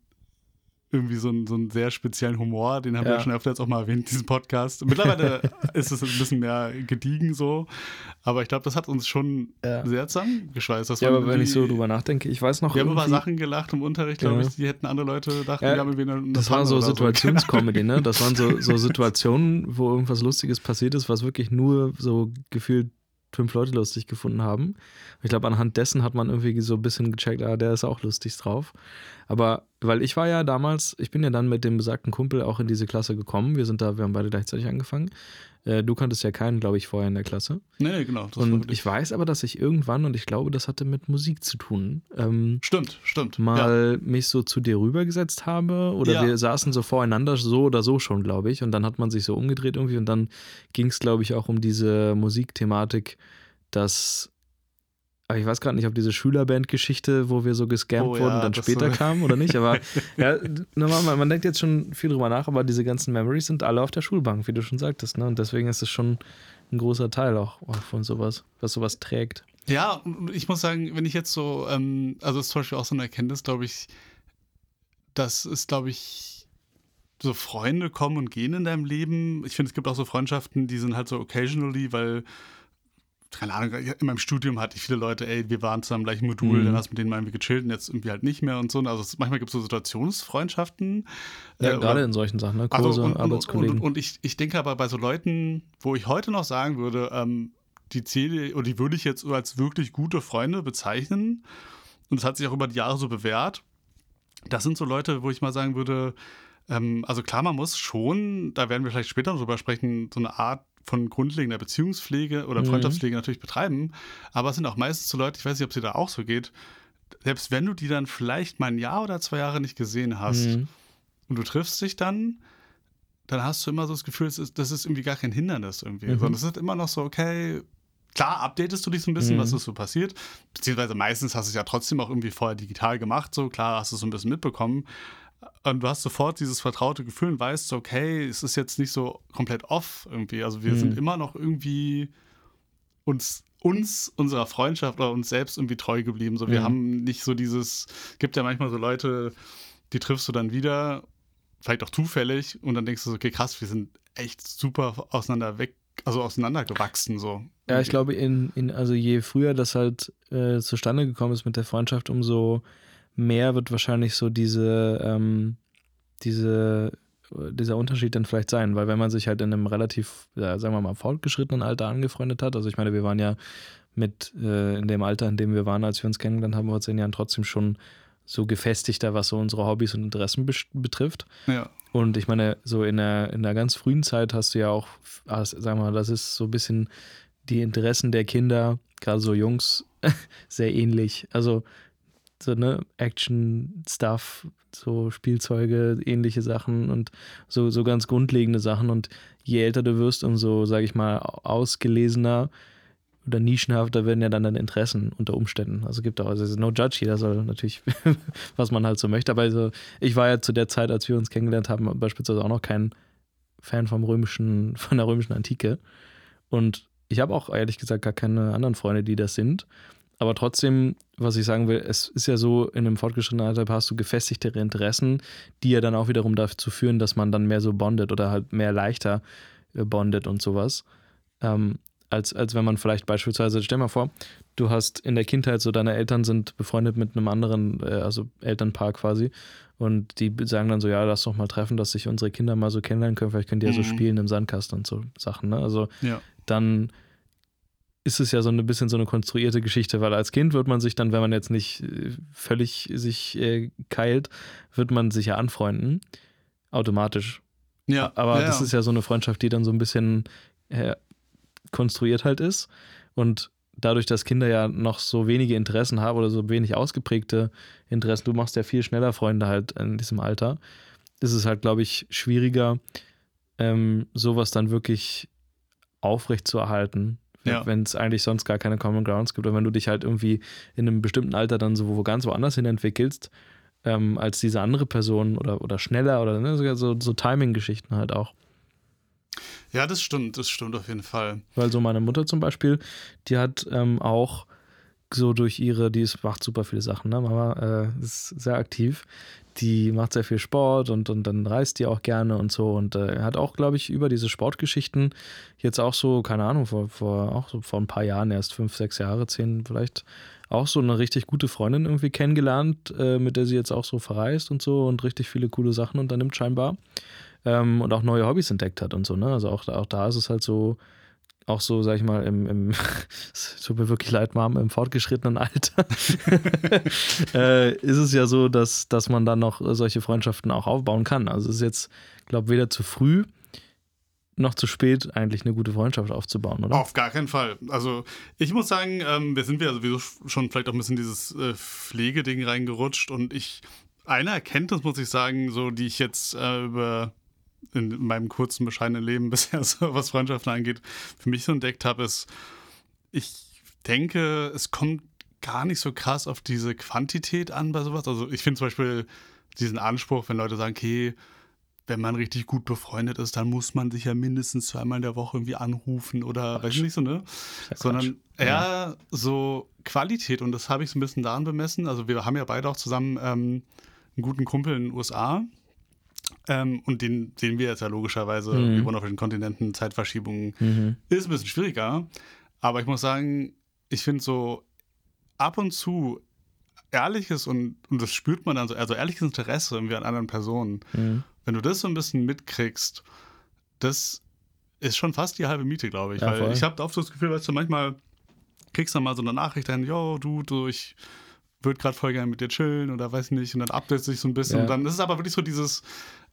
irgendwie so einen, so einen sehr speziellen Humor, den haben ja. wir schon öfter jetzt auch mal erwähnt, diesen Podcast. Mittlerweile ist es ein bisschen mehr gediegen so, aber ich glaube, das hat uns schon ja. sehr zusammengeschweißt. Das ja, aber wenn ich so drüber nachdenke, ich weiß noch... Wir haben über Sachen gelacht im Unterricht, glaube ja. ich, die hätten andere Leute gedacht, ja. wir haben wieder... Das waren so Situationscomedy, so. ne? Das waren so, so Situationen, wo irgendwas Lustiges passiert ist, was wirklich nur so gefühlt fünf Leute lustig gefunden haben. Ich glaube, anhand dessen hat man irgendwie so ein bisschen gecheckt, ah, der ist auch lustig drauf. Aber, weil ich war ja damals, ich bin ja dann mit dem besagten Kumpel auch in diese Klasse gekommen. Wir sind da, wir haben beide gleichzeitig angefangen. Äh, du kanntest ja keinen, glaube ich, vorher in der Klasse. Nee, genau. Das und ich weiß aber, dass ich irgendwann, und ich glaube, das hatte mit Musik zu tun, ähm, stimmt, stimmt. mal ja. mich so zu dir rübergesetzt habe. Oder ja. wir saßen so voreinander, so oder so schon, glaube ich. Und dann hat man sich so umgedreht irgendwie. Und dann ging es, glaube ich, auch um diese Musikthematik, dass... Aber ich weiß gerade nicht, ob diese Schülerband-Geschichte, wo wir so gescampt oh, wurden, ja, dann später so kam oder nicht. Aber ja, man, man denkt jetzt schon viel drüber nach, aber diese ganzen Memories sind alle auf der Schulbank, wie du schon sagtest. Ne? Und deswegen ist es schon ein großer Teil auch von sowas, was sowas trägt. Ja, ich muss sagen, wenn ich jetzt so, ähm, also das ist zum Beispiel auch so eine Erkenntnis, glaube ich, das ist, glaube ich, so Freunde kommen und gehen in deinem Leben. Ich finde, es gibt auch so Freundschaften, die sind halt so occasionally, weil keine Ahnung, in meinem Studium hatte ich viele Leute, ey, wir waren zusammen im gleichen Modul, mhm. dann hast du mit denen mal irgendwie gechillt und jetzt irgendwie halt nicht mehr und so. Also es, manchmal gibt es so Situationsfreundschaften. Ja, äh, gerade oder, in solchen Sachen, ne? Kurse, also und, Arbeitskollegen. Und, und, und ich, ich denke aber bei so Leuten, wo ich heute noch sagen würde, ähm, die zähle, oder die würde ich jetzt als wirklich gute Freunde bezeichnen, und es hat sich auch über die Jahre so bewährt, das sind so Leute, wo ich mal sagen würde, ähm, also klar, man muss schon, da werden wir vielleicht später drüber sprechen, so eine Art von grundlegender Beziehungspflege oder Freundschaftspflege mhm. natürlich betreiben, aber es sind auch meistens so Leute, ich weiß nicht, ob es dir da auch so geht, selbst wenn du die dann vielleicht mal ein Jahr oder zwei Jahre nicht gesehen hast mhm. und du triffst dich dann, dann hast du immer so das Gefühl, das ist, das ist irgendwie gar kein Hindernis irgendwie, mhm. sondern es ist immer noch so, okay, klar, updatest du dich so ein bisschen, mhm. was ist so passiert, beziehungsweise meistens hast du es ja trotzdem auch irgendwie vorher digital gemacht, so klar hast du es so ein bisschen mitbekommen, und du hast sofort dieses vertraute Gefühl und weißt, okay, es ist jetzt nicht so komplett off irgendwie. Also wir mhm. sind immer noch irgendwie uns, uns, unserer Freundschaft oder uns selbst irgendwie treu geblieben. So, wir mhm. haben nicht so dieses, gibt ja manchmal so Leute, die triffst du dann wieder, vielleicht auch zufällig, und dann denkst du so, okay, krass, wir sind echt super auseinander weg, also auseinandergewachsen so. Ja, ich glaube, in, in, also je früher das halt äh, zustande gekommen ist mit der Freundschaft, umso mehr wird wahrscheinlich so diese, ähm, diese, dieser Unterschied dann vielleicht sein, weil wenn man sich halt in einem relativ, ja, sagen wir mal, fortgeschrittenen Alter angefreundet hat, also ich meine, wir waren ja mit äh, in dem Alter, in dem wir waren, als wir uns kennengelernt haben, vor zehn Jahren trotzdem schon so gefestigter, was so unsere Hobbys und Interessen be- betrifft. Ja. Und ich meine, so in der, in der ganz frühen Zeit hast du ja auch, hast, sagen wir mal, das ist so ein bisschen die Interessen der Kinder, gerade so Jungs, sehr ähnlich. Also so, ne, Action-Stuff, so Spielzeuge, ähnliche Sachen und so, so ganz grundlegende Sachen. Und je älter du wirst, umso, sage ich mal, ausgelesener oder nischenhafter werden ja dann deine Interessen unter Umständen. Also gibt auch, also no judge, jeder soll natürlich, was man halt so möchte. Aber also, ich war ja zu der Zeit, als wir uns kennengelernt haben, beispielsweise auch noch kein Fan vom römischen, von der römischen Antike. Und ich habe auch ehrlich gesagt gar keine anderen Freunde, die das sind. Aber trotzdem, was ich sagen will, es ist ja so, in einem fortgeschrittenen Alter hast du gefestigtere Interessen, die ja dann auch wiederum dazu führen, dass man dann mehr so bondet oder halt mehr leichter bondet und sowas. Ähm, als, als wenn man vielleicht beispielsweise, stell mal vor, du hast in der Kindheit so, deine Eltern sind befreundet mit einem anderen, äh, also Elternpaar quasi, und die sagen dann so, ja, lass doch mal treffen, dass sich unsere Kinder mal so kennenlernen können, vielleicht können die ja so spielen im Sandkasten und so Sachen, ne? Also ja. dann ist es ja so ein bisschen so eine konstruierte Geschichte, weil als Kind wird man sich dann, wenn man jetzt nicht völlig sich äh, keilt, wird man sich ja anfreunden, automatisch. Ja. Aber ja, das ja. ist ja so eine Freundschaft, die dann so ein bisschen äh, konstruiert halt ist, und dadurch, dass Kinder ja noch so wenige Interessen haben oder so wenig ausgeprägte Interessen, du machst ja viel schneller Freunde halt in diesem Alter, ist es halt, glaube ich, schwieriger, ähm, sowas dann wirklich aufrecht zu erhalten. Ja. Wenn es eigentlich sonst gar keine Common Grounds gibt. Und wenn du dich halt irgendwie in einem bestimmten Alter dann so wo ganz woanders hin entwickelst, ähm, als diese andere Person oder, oder schneller oder ne, sogar so, so Timing-Geschichten halt auch. Ja, das stimmt, das stimmt auf jeden Fall. Weil so meine Mutter zum Beispiel, die hat ähm, auch so durch ihre, die ist, macht super viele Sachen, ne? Mama äh, ist sehr aktiv, die macht sehr viel Sport und, und dann reist die auch gerne und so, und äh, hat auch, glaube ich, über diese Sportgeschichten jetzt auch so, keine Ahnung, vor, vor, auch so vor ein paar Jahren, erst fünf, sechs Jahre, zehn vielleicht, auch so eine richtig gute Freundin irgendwie kennengelernt, äh, mit der sie jetzt auch so verreist und so und richtig viele coole Sachen unternimmt scheinbar, ähm, und auch neue Hobbys entdeckt hat und so, ne? Also auch, auch da ist es halt so, auch so, sag ich mal, im, im es tut mir wirklich leid, Mom, im fortgeschrittenen Alter äh, ist es ja so, dass, dass man dann noch solche Freundschaften auch aufbauen kann. Also es ist jetzt, glaube ich, weder zu früh, noch zu spät, eigentlich eine gute Freundschaft aufzubauen, oder? Auf gar keinen Fall. Also ich muss sagen, ähm, wir sind ja sowieso schon vielleicht auch ein bisschen dieses äh, Pflegeding reingerutscht und ich, eine Erkenntnis, muss ich sagen, so die ich jetzt äh, über in meinem kurzen, bescheidenen Leben bisher, so was Freundschaften angeht, für mich so entdeckt habe, ist, ich denke, es kommt gar nicht so krass auf diese Quantität an bei sowas. Also ich finde zum Beispiel diesen Anspruch, wenn Leute sagen, okay, wenn man richtig gut befreundet ist, dann muss man sich ja mindestens zweimal in der Woche irgendwie anrufen oder Quatsch. Weiß ich nicht so, ne? Sondern eher ja. so Qualität. Und das habe ich so ein bisschen daran bemessen. Also wir haben ja beide auch zusammen ähm, einen guten Kumpel in den U S A. Ähm, und den sehen wir jetzt ja logischerweise, mhm. wir wohnen auf den Kontinenten, Zeitverschiebungen mhm. ist ein bisschen schwieriger. Aber ich muss sagen, ich finde so ab und zu ehrliches und, und das spürt man dann so, also ehrliches Interesse irgendwie an anderen Personen. Mhm. Wenn du das so ein bisschen mitkriegst, das ist schon fast die halbe Miete, glaube ich. Ja, weil voll. Ich habe oft so das Gefühl, weißt du, manchmal kriegst du dann mal so eine Nachricht dann, yo, du, du, ich würde gerade voll gerne mit dir chillen oder weiß nicht. Und dann updates sich so ein bisschen. Ja. Und dann ist es aber wirklich so dieses,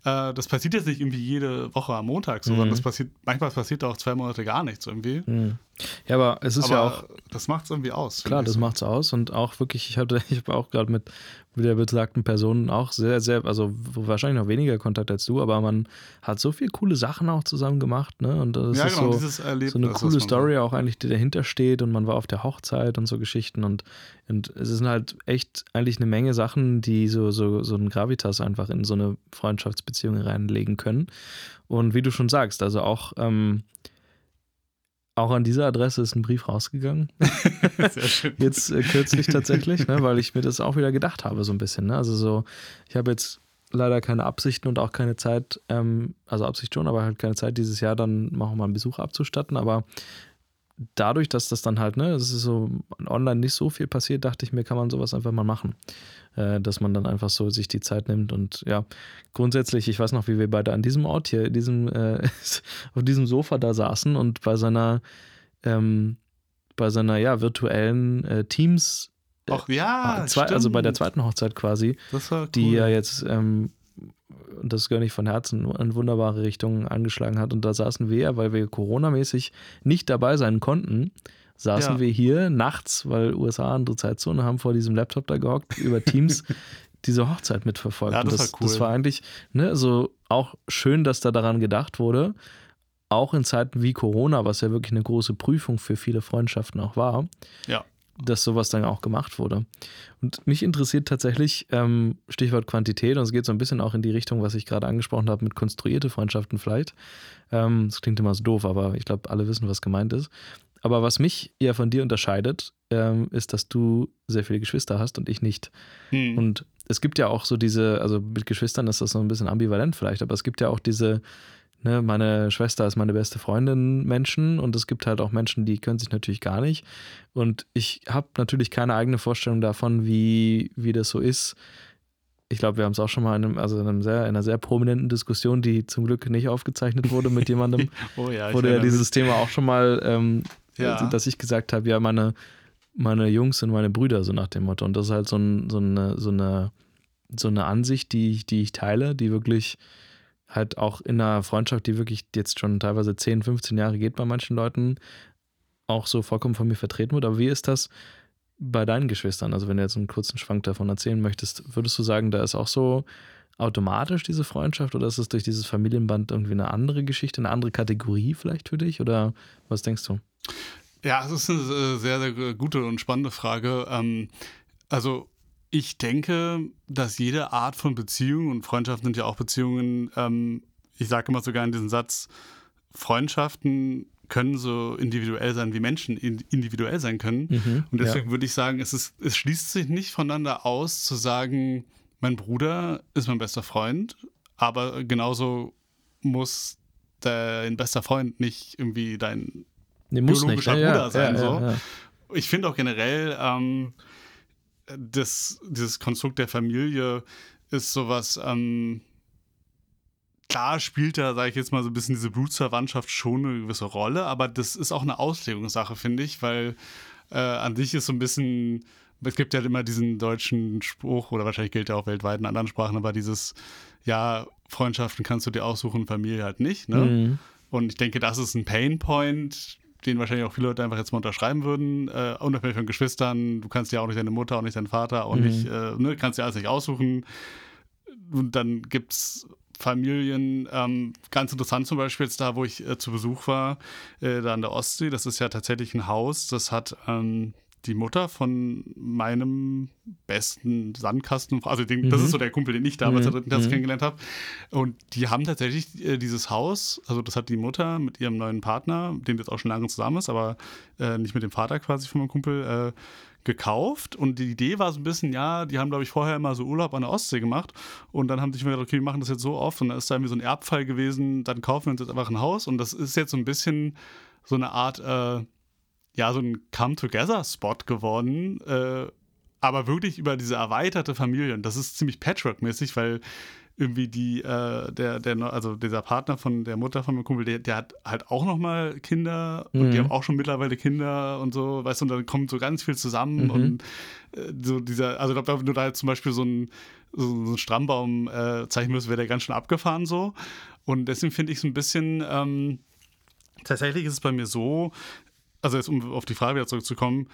äh, das passiert jetzt nicht irgendwie jede Woche am Montag, sondern mhm. das passiert, manchmal passiert da auch zwei Monate gar nichts irgendwie. Mhm. Ja, aber es ist aber ja auch... das macht es irgendwie aus. Klar, das so. macht es aus. Und auch wirklich, ich habe ich hab auch gerade mit, mit der besagten Person auch sehr, sehr, also wahrscheinlich noch weniger Kontakt als du, aber man hat so viele coole Sachen auch zusammen gemacht, ne? Und das ja, ist genau, so, dieses Erlebnis, so eine coole Story auch eigentlich, die dahinter steht. Und man war auf der Hochzeit und so Geschichten. Und, und es sind halt echt eigentlich eine Menge Sachen, die so, so, so einen Gravitas einfach in so eine Freundschaftsbeziehung reinlegen können. Und wie du schon sagst, also auch... Ähm, Auch an dieser Adresse ist ein Brief rausgegangen. Sehr schön. Jetzt äh, kürzlich tatsächlich, ne, weil ich mir das auch wieder gedacht habe so ein bisschen. Ne? Also so, ich habe jetzt leider keine Absichten und auch keine Zeit, ähm, also Absicht schon, aber halt keine Zeit dieses Jahr dann machen wir mal einen Besuch abzustatten. Aber dadurch, dass das dann halt, ne, es ist so online nicht so viel passiert, dachte ich mir, kann man sowas einfach mal machen, äh, dass man dann einfach so sich die Zeit nimmt und ja, grundsätzlich, ich weiß noch, wie wir beide an diesem Ort hier, in diesem, äh, auf diesem Sofa da saßen und bei seiner, ähm, bei seiner, ja, virtuellen äh, Teams, äh, Ach, ja, zwei, also bei der zweiten Hochzeit quasi, das war cool. Die ja jetzt, ähm, und das gönne ich von Herzen, in wunderbare Richtungen angeschlagen hat. Und da saßen wir, weil wir coronamäßig nicht dabei sein konnten, saßen ja. wir hier nachts, weil U S A andere Zeitzone, haben vor diesem Laptop da gehockt, über Teams diese Hochzeit mitverfolgt. Ja, das, das, war cool. Das war eigentlich, ne, so auch schön, dass da daran gedacht wurde, auch in Zeiten wie Corona, was ja wirklich eine große Prüfung für viele Freundschaften auch war. Ja. Dass sowas dann auch gemacht wurde. Und mich interessiert tatsächlich, ähm, Stichwort Quantität, und es geht so ein bisschen auch in die Richtung, was ich gerade angesprochen habe, mit konstruierte Freundschaften vielleicht. Ähm, das klingt immer so doof, aber ich glaube, alle wissen, was gemeint ist. Aber was mich ja von dir unterscheidet, ähm, ist, dass du sehr viele Geschwister hast und ich nicht. Hm. Und es gibt ja auch so diese, also mit Geschwistern ist das so ein bisschen ambivalent vielleicht, aber es gibt ja auch diese... Ne, meine Schwester ist meine beste Freundin Menschen und es gibt halt auch Menschen, die können sich natürlich gar nicht und ich habe natürlich keine eigene Vorstellung davon, wie, wie das so ist. Ich glaube, wir haben es auch schon mal in, einem, also in, einem sehr, in einer sehr prominenten Diskussion, die zum Glück nicht aufgezeichnet wurde mit jemandem, oh ja, wurde ja dieses mich. Thema auch schon mal, ähm, ja. dass ich gesagt habe, ja meine, meine Jungs sind meine Brüder, so nach dem Motto, und das ist halt so, ein, so, eine, so, eine, so eine Ansicht, die ich, die ich teile, die wirklich halt auch in einer Freundschaft, die wirklich jetzt schon teilweise zehn, fünfzehn Jahre geht bei manchen Leuten, auch so vollkommen von mir vertreten wird. Aber wie ist das bei deinen Geschwistern? Also wenn du jetzt einen kurzen Schwank davon erzählen möchtest, würdest du sagen, da ist auch so automatisch diese Freundschaft oder ist es durch dieses Familienband irgendwie eine andere Geschichte, eine andere Kategorie vielleicht für dich? Oder was denkst du? Ja, das ist eine sehr, sehr gute und spannende Frage. Also ich denke, dass jede Art von Beziehung, und Freundschaften sind ja auch Beziehungen, ähm, ich sage immer sogar in diesem Satz, Freundschaften können so individuell sein, wie Menschen individuell sein können. Mhm, und deswegen ja. würde ich sagen, es, ist, es schließt sich nicht voneinander aus, zu sagen, mein Bruder ist mein bester Freund, aber genauso muss dein bester Freund nicht irgendwie dein nee, biologischer nicht, Bruder ja, sein. Ja, so. ja, ja. Ich finde auch generell... Ähm, Das, dieses Konstrukt der Familie ist sowas, ähm, klar spielt da, sage ich jetzt mal so ein bisschen diese Blutsverwandtschaft schon eine gewisse Rolle, aber das ist auch eine Auslegungssache, finde ich, weil äh, an sich ist so ein bisschen, es gibt ja immer diesen deutschen Spruch, oder wahrscheinlich gilt ja auch weltweit in anderen Sprachen, aber dieses, ja, Freundschaften kannst du dir aussuchen, Familie halt nicht, ne? Mhm. Und ich denke, das ist ein Pain-Point, den wahrscheinlich auch viele Leute einfach jetzt mal unterschreiben würden, äh, unabhängig von Geschwistern. Du kannst ja auch nicht deine Mutter, auch nicht deinen Vater, auch mhm. nicht, äh, ne, kannst ja alles nicht aussuchen. Und dann gibt's Familien, ähm, ganz interessant zum Beispiel jetzt da, wo ich äh, zu Besuch war, äh, da an der Ostsee, das ist ja tatsächlich ein Haus, das hat ähm, die Mutter von meinem besten Sandkasten, also den, mhm. das ist so der Kumpel, den ich damals in der dritten Klasse mhm. kennengelernt habe, und die haben tatsächlich äh, dieses Haus, also das hat die Mutter mit ihrem neuen Partner, mit dem jetzt auch schon lange zusammen ist, aber äh, nicht mit dem Vater quasi von meinem Kumpel, äh, gekauft, und die Idee war so ein bisschen, ja, die haben, glaube ich, vorher immer so Urlaub an der Ostsee gemacht, und dann haben sich mir gedacht, okay, wir machen das jetzt so oft, und dann ist da irgendwie so ein Erbfall gewesen, dann kaufen wir uns jetzt einfach ein Haus, und das ist jetzt so ein bisschen so eine Art, äh, ja, so ein Come-Together-Spot geworden, äh, aber wirklich über diese erweiterte Familie, und das ist ziemlich Patchwork-mäßig, weil irgendwie die, äh, der, der, also dieser Partner von der Mutter von meinem Kumpel, der, der hat halt auch nochmal Kinder und mhm. die haben auch schon mittlerweile Kinder und so, weißt du, und dann kommt so ganz viel zusammen mhm. und äh, so dieser, also ich glaube, wenn du da jetzt zum Beispiel so einen so, so ein Stammbaum äh, zeichnen müsstest, wäre der ganz schön abgefahren so, und deswegen finde ich so ein bisschen, ähm, tatsächlich ist es bei mir so, also jetzt um auf die Frage wieder zurückzukommen,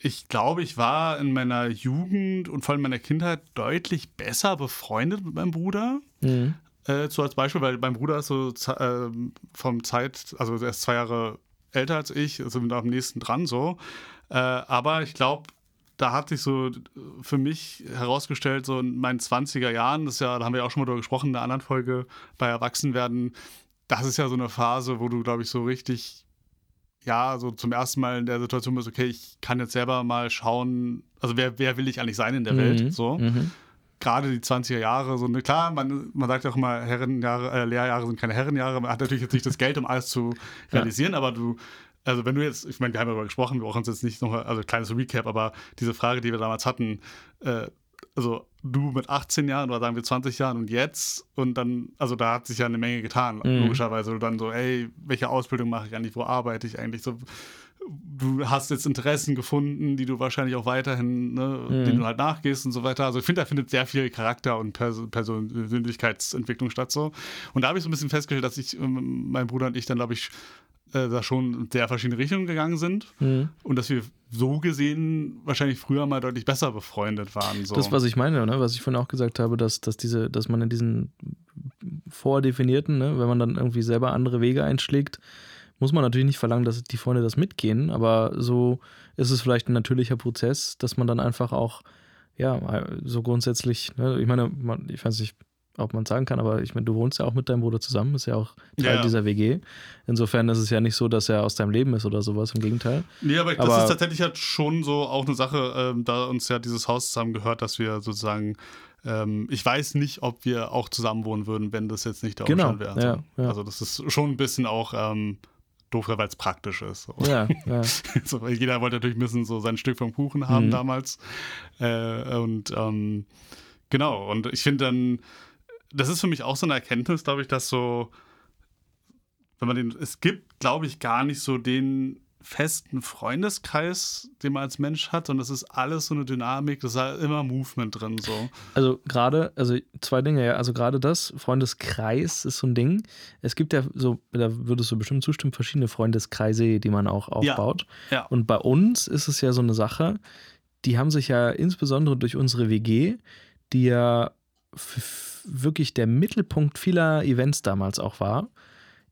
ich glaube, ich war in meiner Jugend und vor allem in meiner Kindheit deutlich besser befreundet mit meinem Bruder. Mhm. Äh, so als Beispiel, weil mein Bruder ist so äh, vom Zeit, also er ist zwei Jahre älter als ich, also bin am nächsten dran so. Äh, aber ich glaube, da hat sich so für mich herausgestellt, so in meinen zwanziger Jahren, das ist ja, da haben wir ja auch schon mal drüber gesprochen in einer anderen Folge, bei Erwachsenwerden, das ist ja so eine Phase, wo du, glaube ich, so richtig... ja, so zum ersten Mal in der Situation ist, okay, ich kann jetzt selber mal schauen, also wer, wer will ich eigentlich sein in der mhm. Welt, so. Mhm. Gerade die zwanziger Jahre, so, ne, klar, man, man sagt ja auch immer, Herrenjahre, äh, Lehrjahre sind keine Herrenjahre, man hat natürlich jetzt nicht das Geld, um alles zu realisieren, ja. aber du, also wenn du jetzt, ich meine, wir haben darüber gesprochen, wir brauchen uns jetzt nicht nochmal, also kleines Recap, aber diese Frage, die wir damals hatten, äh, also du mit achtzehn Jahren oder sagen wir zwanzig Jahren und jetzt, und dann, also da hat sich ja eine Menge getan, mhm. logischerweise. Du dann so, ey, welche Ausbildung mache ich eigentlich, wo arbeite ich eigentlich? So, du hast jetzt Interessen gefunden, die du wahrscheinlich auch weiterhin, ne, mhm. denen du halt nachgehst und so weiter. Also ich finde, da findet sehr viel Charakter- und Pers- Persönlichkeitsentwicklung statt so. Und da habe ich so ein bisschen festgestellt, dass ich, mein Bruder und ich dann, glaube ich, da schon in sehr verschiedene Richtungen gegangen sind mhm. und dass wir so gesehen wahrscheinlich früher mal deutlich besser befreundet waren. So. Das, was ich meine, ne? Was ich vorhin auch gesagt habe, dass, dass, diese, dass man in diesen vordefinierten, ne? wenn man dann irgendwie selber andere Wege einschlägt, muss man natürlich nicht verlangen, dass die Freunde das mitgehen, aber so ist es vielleicht ein natürlicher Prozess, dass man dann einfach auch, ja, so grundsätzlich, ne? ich meine, man, ich weiß nicht, ob man sagen kann, aber ich meine, du wohnst ja auch mit deinem Bruder zusammen, ist ja auch Teil ja. dieser W G. Insofern ist es ja nicht so, dass er aus deinem Leben ist oder sowas, im Gegenteil. Nee, aber, aber das ist tatsächlich halt schon so auch eine Sache, äh, da uns ja dieses Haus zusammen gehört, dass wir sozusagen, ähm, ich weiß nicht, ob wir auch zusammen wohnen würden, wenn das jetzt nicht der genau. Umstand wäre. Ja, ja. Also das ist schon ein bisschen auch ähm, doof, weil es praktisch ist. So. Ja, ja. so, jeder wollte natürlich ein bisschen so sein Stück vom Kuchen haben mhm. damals. Äh, und ähm, genau, und ich finde dann, das ist für mich auch so eine Erkenntnis, glaube ich, dass so, wenn man den, es gibt, glaube ich, gar nicht so den festen Freundeskreis, den man als Mensch hat, und das ist alles so eine Dynamik, das ist halt immer Movement drin, so. Also gerade, also zwei Dinge, ja, also gerade das, Freundeskreis ist so ein Ding. Es gibt ja so, da würdest du bestimmt zustimmen, verschiedene Freundeskreise, die man auch aufbaut. Ja, ja. Und bei uns ist es ja so eine Sache, die haben sich ja insbesondere durch unsere W G, die ja für wirklich der Mittelpunkt vieler Events damals auch war,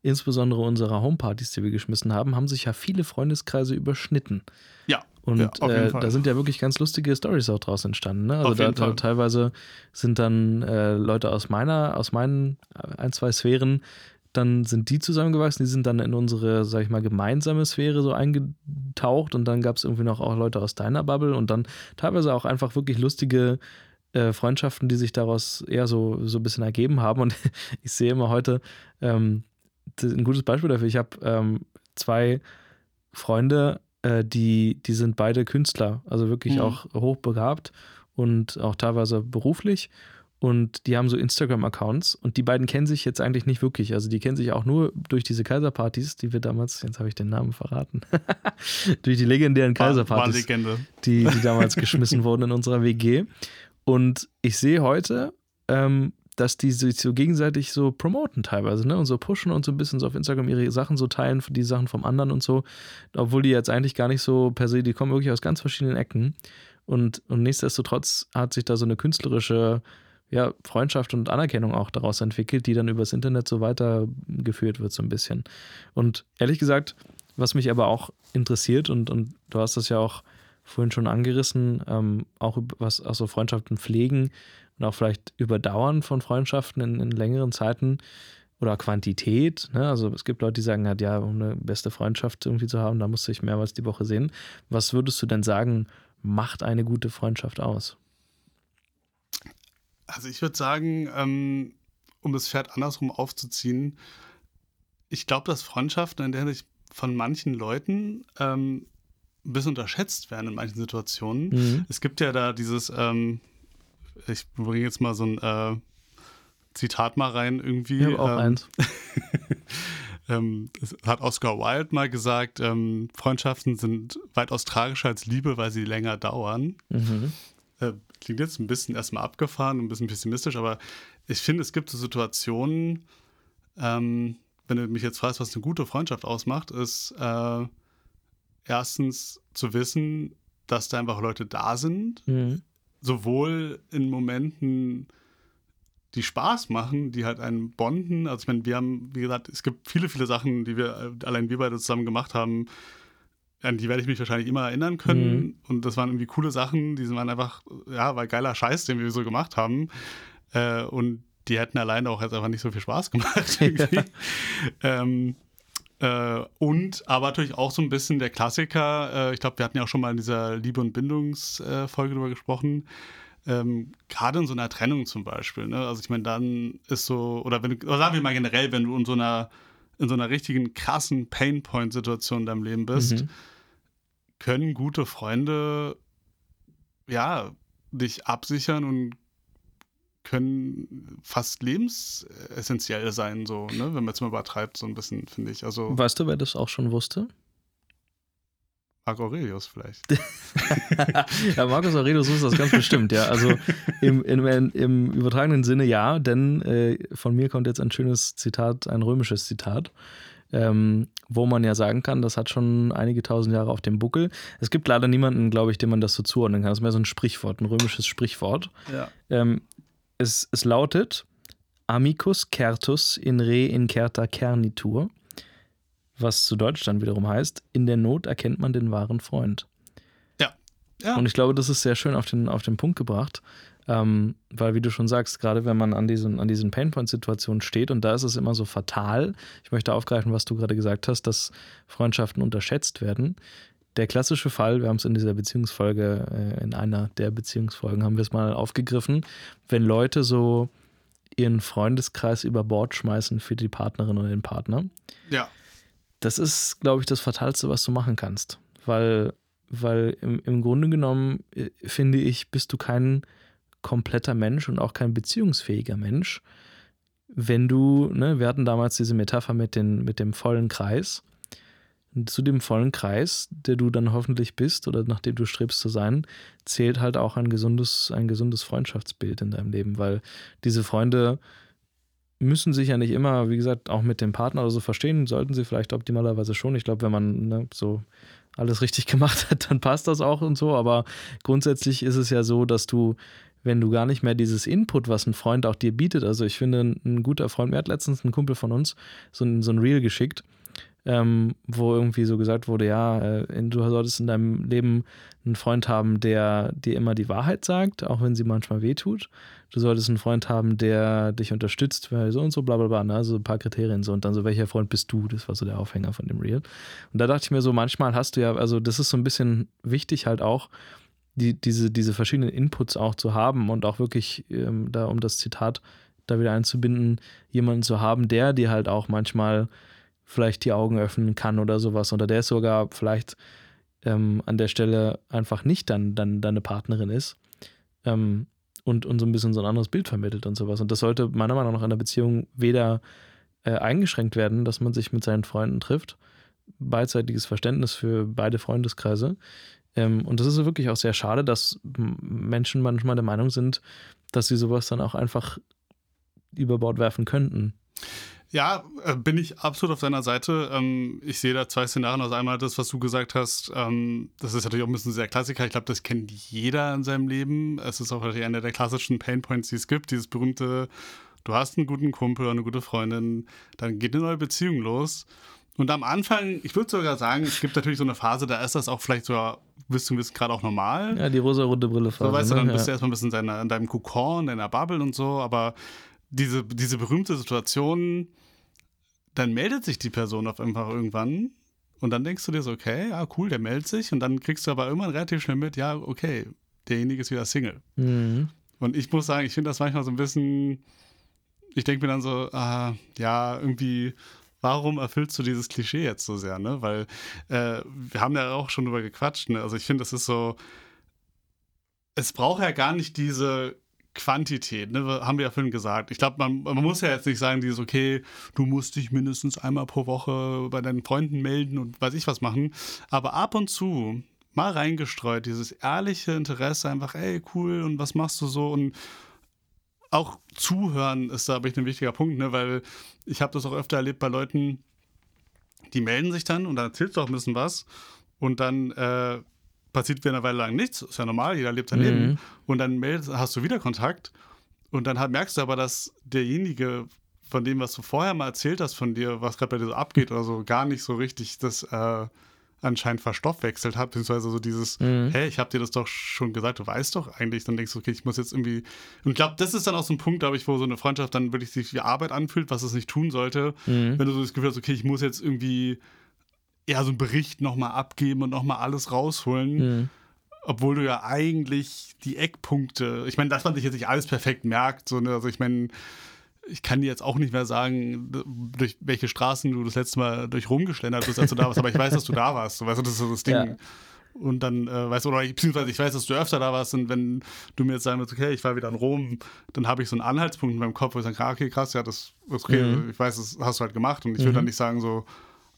insbesondere unserer Homepartys, die wir geschmissen haben, haben sich ja viele Freundeskreise überschnitten. Ja. Und ja, auf jeden äh, Fall. Da sind ja wirklich ganz lustige Storys auch draus entstanden. Ne? Also auf da, jeden da Fall. Teilweise sind dann äh, Leute aus meiner, aus meinen ein, zwei Sphären, dann sind die zusammengewachsen, die sind dann in unsere, sag ich mal, gemeinsame Sphäre so eingetaucht, und dann gab es irgendwie noch auch Leute aus deiner Bubble und dann teilweise auch einfach wirklich lustige Freundschaften, die sich daraus eher so, so ein bisschen ergeben haben. Und ich sehe immer heute ähm, ein gutes Beispiel dafür. Ich habe ähm, zwei Freunde, äh, die, die sind beide Künstler, also wirklich mhm. auch hochbegabt und auch teilweise beruflich. Und die haben so Instagram-Accounts, und die beiden kennen sich jetzt eigentlich nicht wirklich. Also die kennen sich auch nur durch diese Kaiserpartys, die wir damals, jetzt habe ich den Namen verraten, durch die legendären Kaiserpartys, die, die damals geschmissen wurden in unserer W G. Und ich sehe heute, ähm, dass die sich so gegenseitig so promoten teilweise, ne? Und so pushen und so ein bisschen so auf Instagram ihre Sachen so teilen, die Sachen vom anderen und so, obwohl die jetzt eigentlich gar nicht so per se, die kommen wirklich aus ganz verschiedenen Ecken. Und, und nichtsdestotrotz hat sich da so eine künstlerische, ja, Freundschaft und Anerkennung auch daraus entwickelt, die dann übers Internet so weitergeführt wird, so ein bisschen. Und ehrlich gesagt, was mich aber auch interessiert, und, und du hast das ja auch vorhin schon angerissen, ähm, auch was auch so Freundschaften pflegen und auch vielleicht Überdauern von Freundschaften in, in längeren Zeiten oder Quantität. Ne? Also es gibt Leute, die sagen, halt, ja, um eine beste Freundschaft irgendwie zu haben, da musst du dich mehrmals die Woche sehen. Was würdest du denn sagen, macht eine gute Freundschaft aus? Also ich würde sagen, ähm, um das Pferd andersrum aufzuziehen, ich glaube, dass Freundschaften in der Hinsicht von manchen Leuten ähm, ein bisschen unterschätzt werden in manchen Situationen. Mhm. Es gibt ja da dieses, ähm, ich bringe jetzt mal so ein äh, Zitat mal rein irgendwie. Ich habe auch ähm, eins. ähm, es hat Oscar Wilde mal gesagt, ähm, Freundschaften sind weitaus tragischer als Liebe, weil sie länger dauern. Mhm. Äh, klingt jetzt ein bisschen erstmal abgefahren, ein bisschen pessimistisch, aber ich finde, es gibt so Situationen, ähm, wenn du mich jetzt fragst, was eine gute Freundschaft ausmacht, ist äh, erstens zu wissen, dass da einfach Leute da sind, mhm. sowohl in Momenten, die Spaß machen, die halt einen bonden. Also ich meine, wir haben, wie gesagt, es gibt viele, viele Sachen, die wir, allein wir beide zusammen gemacht haben, an die werde ich mich wahrscheinlich immer erinnern können. Mhm. Und das waren irgendwie coole Sachen, die waren einfach, ja, war geiler Scheiß, den wir so gemacht haben. Äh, und die hätten alleine auch jetzt einfach nicht so viel Spaß gemacht. Ja. ähm, äh, und aber natürlich auch so ein bisschen der Klassiker. Äh, ich glaube, wir hatten ja auch schon mal in dieser Liebe- und Bindungsfolge äh, drüber gesprochen. Ähm, gerade in so einer Trennung zum Beispiel. Ne? Also ich meine, dann ist so, oder wenn du, oder sagen wir mal generell, wenn du in so einer, in so einer richtigen krassen Pain-Point-Situation in deinem Leben bist, mhm. können gute Freunde ja dich absichern und können fast lebensessentiell sein, so, ne? Wenn man es mal übertreibt, so ein bisschen, finde ich. Also, weißt du, wer das auch schon wusste? Marcus Aurelius vielleicht. Ja, Marcus Aurelius wusste das ganz bestimmt, ja. Also im, im, im übertragenen Sinne ja, denn äh, von mir kommt jetzt ein schönes Zitat, ein römisches Zitat, ähm, wo man ja sagen kann, das hat schon einige tausend Jahre auf dem Buckel. Es gibt leider niemanden, glaube ich, dem man das so zuordnen kann. Das ist mehr so ein Sprichwort, ein römisches Sprichwort. Ja. Ähm, es, es lautet Amicus certus in re incerta cernitur. Was zu Deutsch dann wiederum heißt, in der Not erkennt man den wahren Freund. Ja. ja. Und ich glaube, das ist sehr schön auf den, auf den Punkt gebracht, ähm, weil, wie du schon sagst, gerade wenn man an diesen, an diesen Painpoint-Situationen steht, und da ist es immer so fatal, ich möchte aufgreifen, was du gerade gesagt hast, dass Freundschaften unterschätzt werden. Der klassische Fall, wir haben es in dieser Beziehungsfolge, äh, in einer der Beziehungsfolgen haben wir es mal aufgegriffen, wenn Leute so ihren Freundeskreis über Bord schmeißen für die Partnerin oder den Partner. Ja. Das ist, glaube ich, das Fatalste, was du machen kannst. Weil, weil im, im Grunde genommen, finde ich, bist du kein kompletter Mensch und auch kein beziehungsfähiger Mensch, wenn du, ne, wir hatten damals diese Metapher mit, den, mit dem vollen Kreis. Und zu dem vollen Kreis, der du dann hoffentlich bist oder nachdem du strebst zu sein, zählt halt auch ein gesundes, ein gesundes Freundschaftsbild in deinem Leben, weil diese Freunde müssen sich ja nicht immer, wie gesagt, auch mit dem Partner oder so verstehen, sollten sie vielleicht optimalerweise schon. Ich glaube, wenn man, ne, so alles richtig gemacht hat, dann passt das auch und so, aber grundsätzlich ist es ja so, dass du, wenn du gar nicht mehr dieses Input, was ein Freund auch dir bietet, also ich finde, ein guter Freund, mir hat letztens ein Kumpel von uns so ein, so ein Reel geschickt, ähm, wo irgendwie so gesagt wurde, ja, äh, du solltest in deinem Leben einen Freund haben, der dir immer die Wahrheit sagt, auch wenn sie manchmal wehtut. Du solltest einen Freund haben, der dich unterstützt, weil so und so, bla bla bla, ne? So ein paar Kriterien so, und dann so, welcher Freund bist du? Das war so der Aufhänger von dem Reel. Und da dachte ich mir so, manchmal hast du ja, also das ist so ein bisschen wichtig halt auch, die, diese, diese verschiedenen Inputs auch zu haben und auch wirklich, ähm, da um das Zitat da wieder einzubinden, jemanden zu haben, der dir halt auch manchmal vielleicht die Augen öffnen kann oder sowas, oder der sogar vielleicht ähm, an der Stelle einfach nicht dann, dann deine Partnerin ist, ähm, und, und so ein bisschen so ein anderes Bild vermittelt und sowas. Und das sollte meiner Meinung nach in der Beziehung weder äh, eingeschränkt werden, dass man sich mit seinen Freunden trifft, beidseitiges Verständnis für beide Freundeskreise. Ähm, und das ist wirklich auch sehr schade, dass Menschen manchmal der Meinung sind, dass sie sowas dann auch einfach über Bord werfen könnten. Ja, bin ich absolut auf deiner Seite. Ich sehe da zwei Szenarien. Also einmal das, was du gesagt hast, das ist natürlich auch ein bisschen sehr Klassiker. Ich glaube, das kennt jeder in seinem Leben. Es ist auch einer der klassischen Painpoints, die es gibt. Dieses berühmte, du hast einen guten Kumpel oder eine gute Freundin, dann geht eine neue Beziehung los. Und am Anfang, ich würde sogar sagen, es gibt natürlich so eine Phase, da ist das auch vielleicht sogar bis zum Wissen gerade auch normal. Ja, die rosa-rote Brille-Phase. So, weißt du, dann ne? bist ja. du erstmal ein bisschen in, deiner, in deinem Kokon, in deiner Bubble und so. Aber diese, diese berühmte Situation, dann meldet sich die Person auf einfach irgendwann und dann denkst du dir so, okay, ja, cool, der meldet sich. Und dann kriegst du aber irgendwann relativ schnell mit, ja, okay, derjenige ist wieder Single. Mhm. Und ich muss sagen, ich finde das manchmal so ein bisschen, ich denke mir dann so, ah, ja, irgendwie... Warum erfüllst du dieses Klischee jetzt so sehr, ne? Weil äh, wir haben ja auch schon drüber gequatscht, ne? Also ich finde, das ist so, es braucht ja gar nicht diese Quantität, ne? Haben wir ja vorhin gesagt. Ich glaube, man, man muss ja jetzt nicht sagen, dieses, okay, du musst dich mindestens einmal pro Woche bei deinen Freunden melden und weiß ich was machen. Aber ab und zu mal reingestreut, dieses ehrliche Interesse, einfach, ey, cool, und was machst du so? Und auch zuhören ist da, glaube ich, ein wichtiger Punkt, ne? Weil ich habe das auch öfter erlebt bei Leuten, die melden sich dann und dann erzählst du auch ein bisschen was und dann äh, passiert wieder eine Weile lang nichts, ist ja normal, jeder lebt sein mhm. Leben und dann meldest, hast du wieder Kontakt und dann merkst du aber, dass derjenige von dem, was du vorher mal erzählt hast von dir, was gerade bei dir so abgeht oder so, gar nicht so richtig das äh, anscheinend verstoffwechselt hat, beziehungsweise so dieses, mhm. hey, ich habe dir das doch schon gesagt, du weißt doch eigentlich, dann denkst du, okay, ich muss jetzt irgendwie, und ich glaube, das ist dann auch so ein Punkt, glaube ich, wo so eine Freundschaft dann wirklich sich wie Arbeit anfühlt, was es nicht tun sollte, mhm. wenn du so das Gefühl hast, okay, ich muss jetzt irgendwie ja so einen Bericht nochmal abgeben und nochmal alles rausholen, mhm. obwohl du ja eigentlich die Eckpunkte, ich meine, dass man sich jetzt nicht alles perfekt merkt, so, ne? Also ich meine, ich kann dir jetzt auch nicht mehr sagen, durch welche Straßen du das letzte Mal durch rumgeschlendert bist, als du da warst, aber ich weiß, dass du da warst. So, weißt du, das ist so das Ding. Ja. Und dann, äh, weißt du, oder ich, beziehungsweise ich weiß, dass du öfter da warst und wenn du mir jetzt sagen würdest, okay, ich war wieder in Rom, dann habe ich so einen Anhaltspunkt in meinem Kopf, wo ich sage, ah, okay, krass, ja, das ist okay, mhm. ich weiß, das hast du halt gemacht und ich mhm. würde dann nicht sagen so,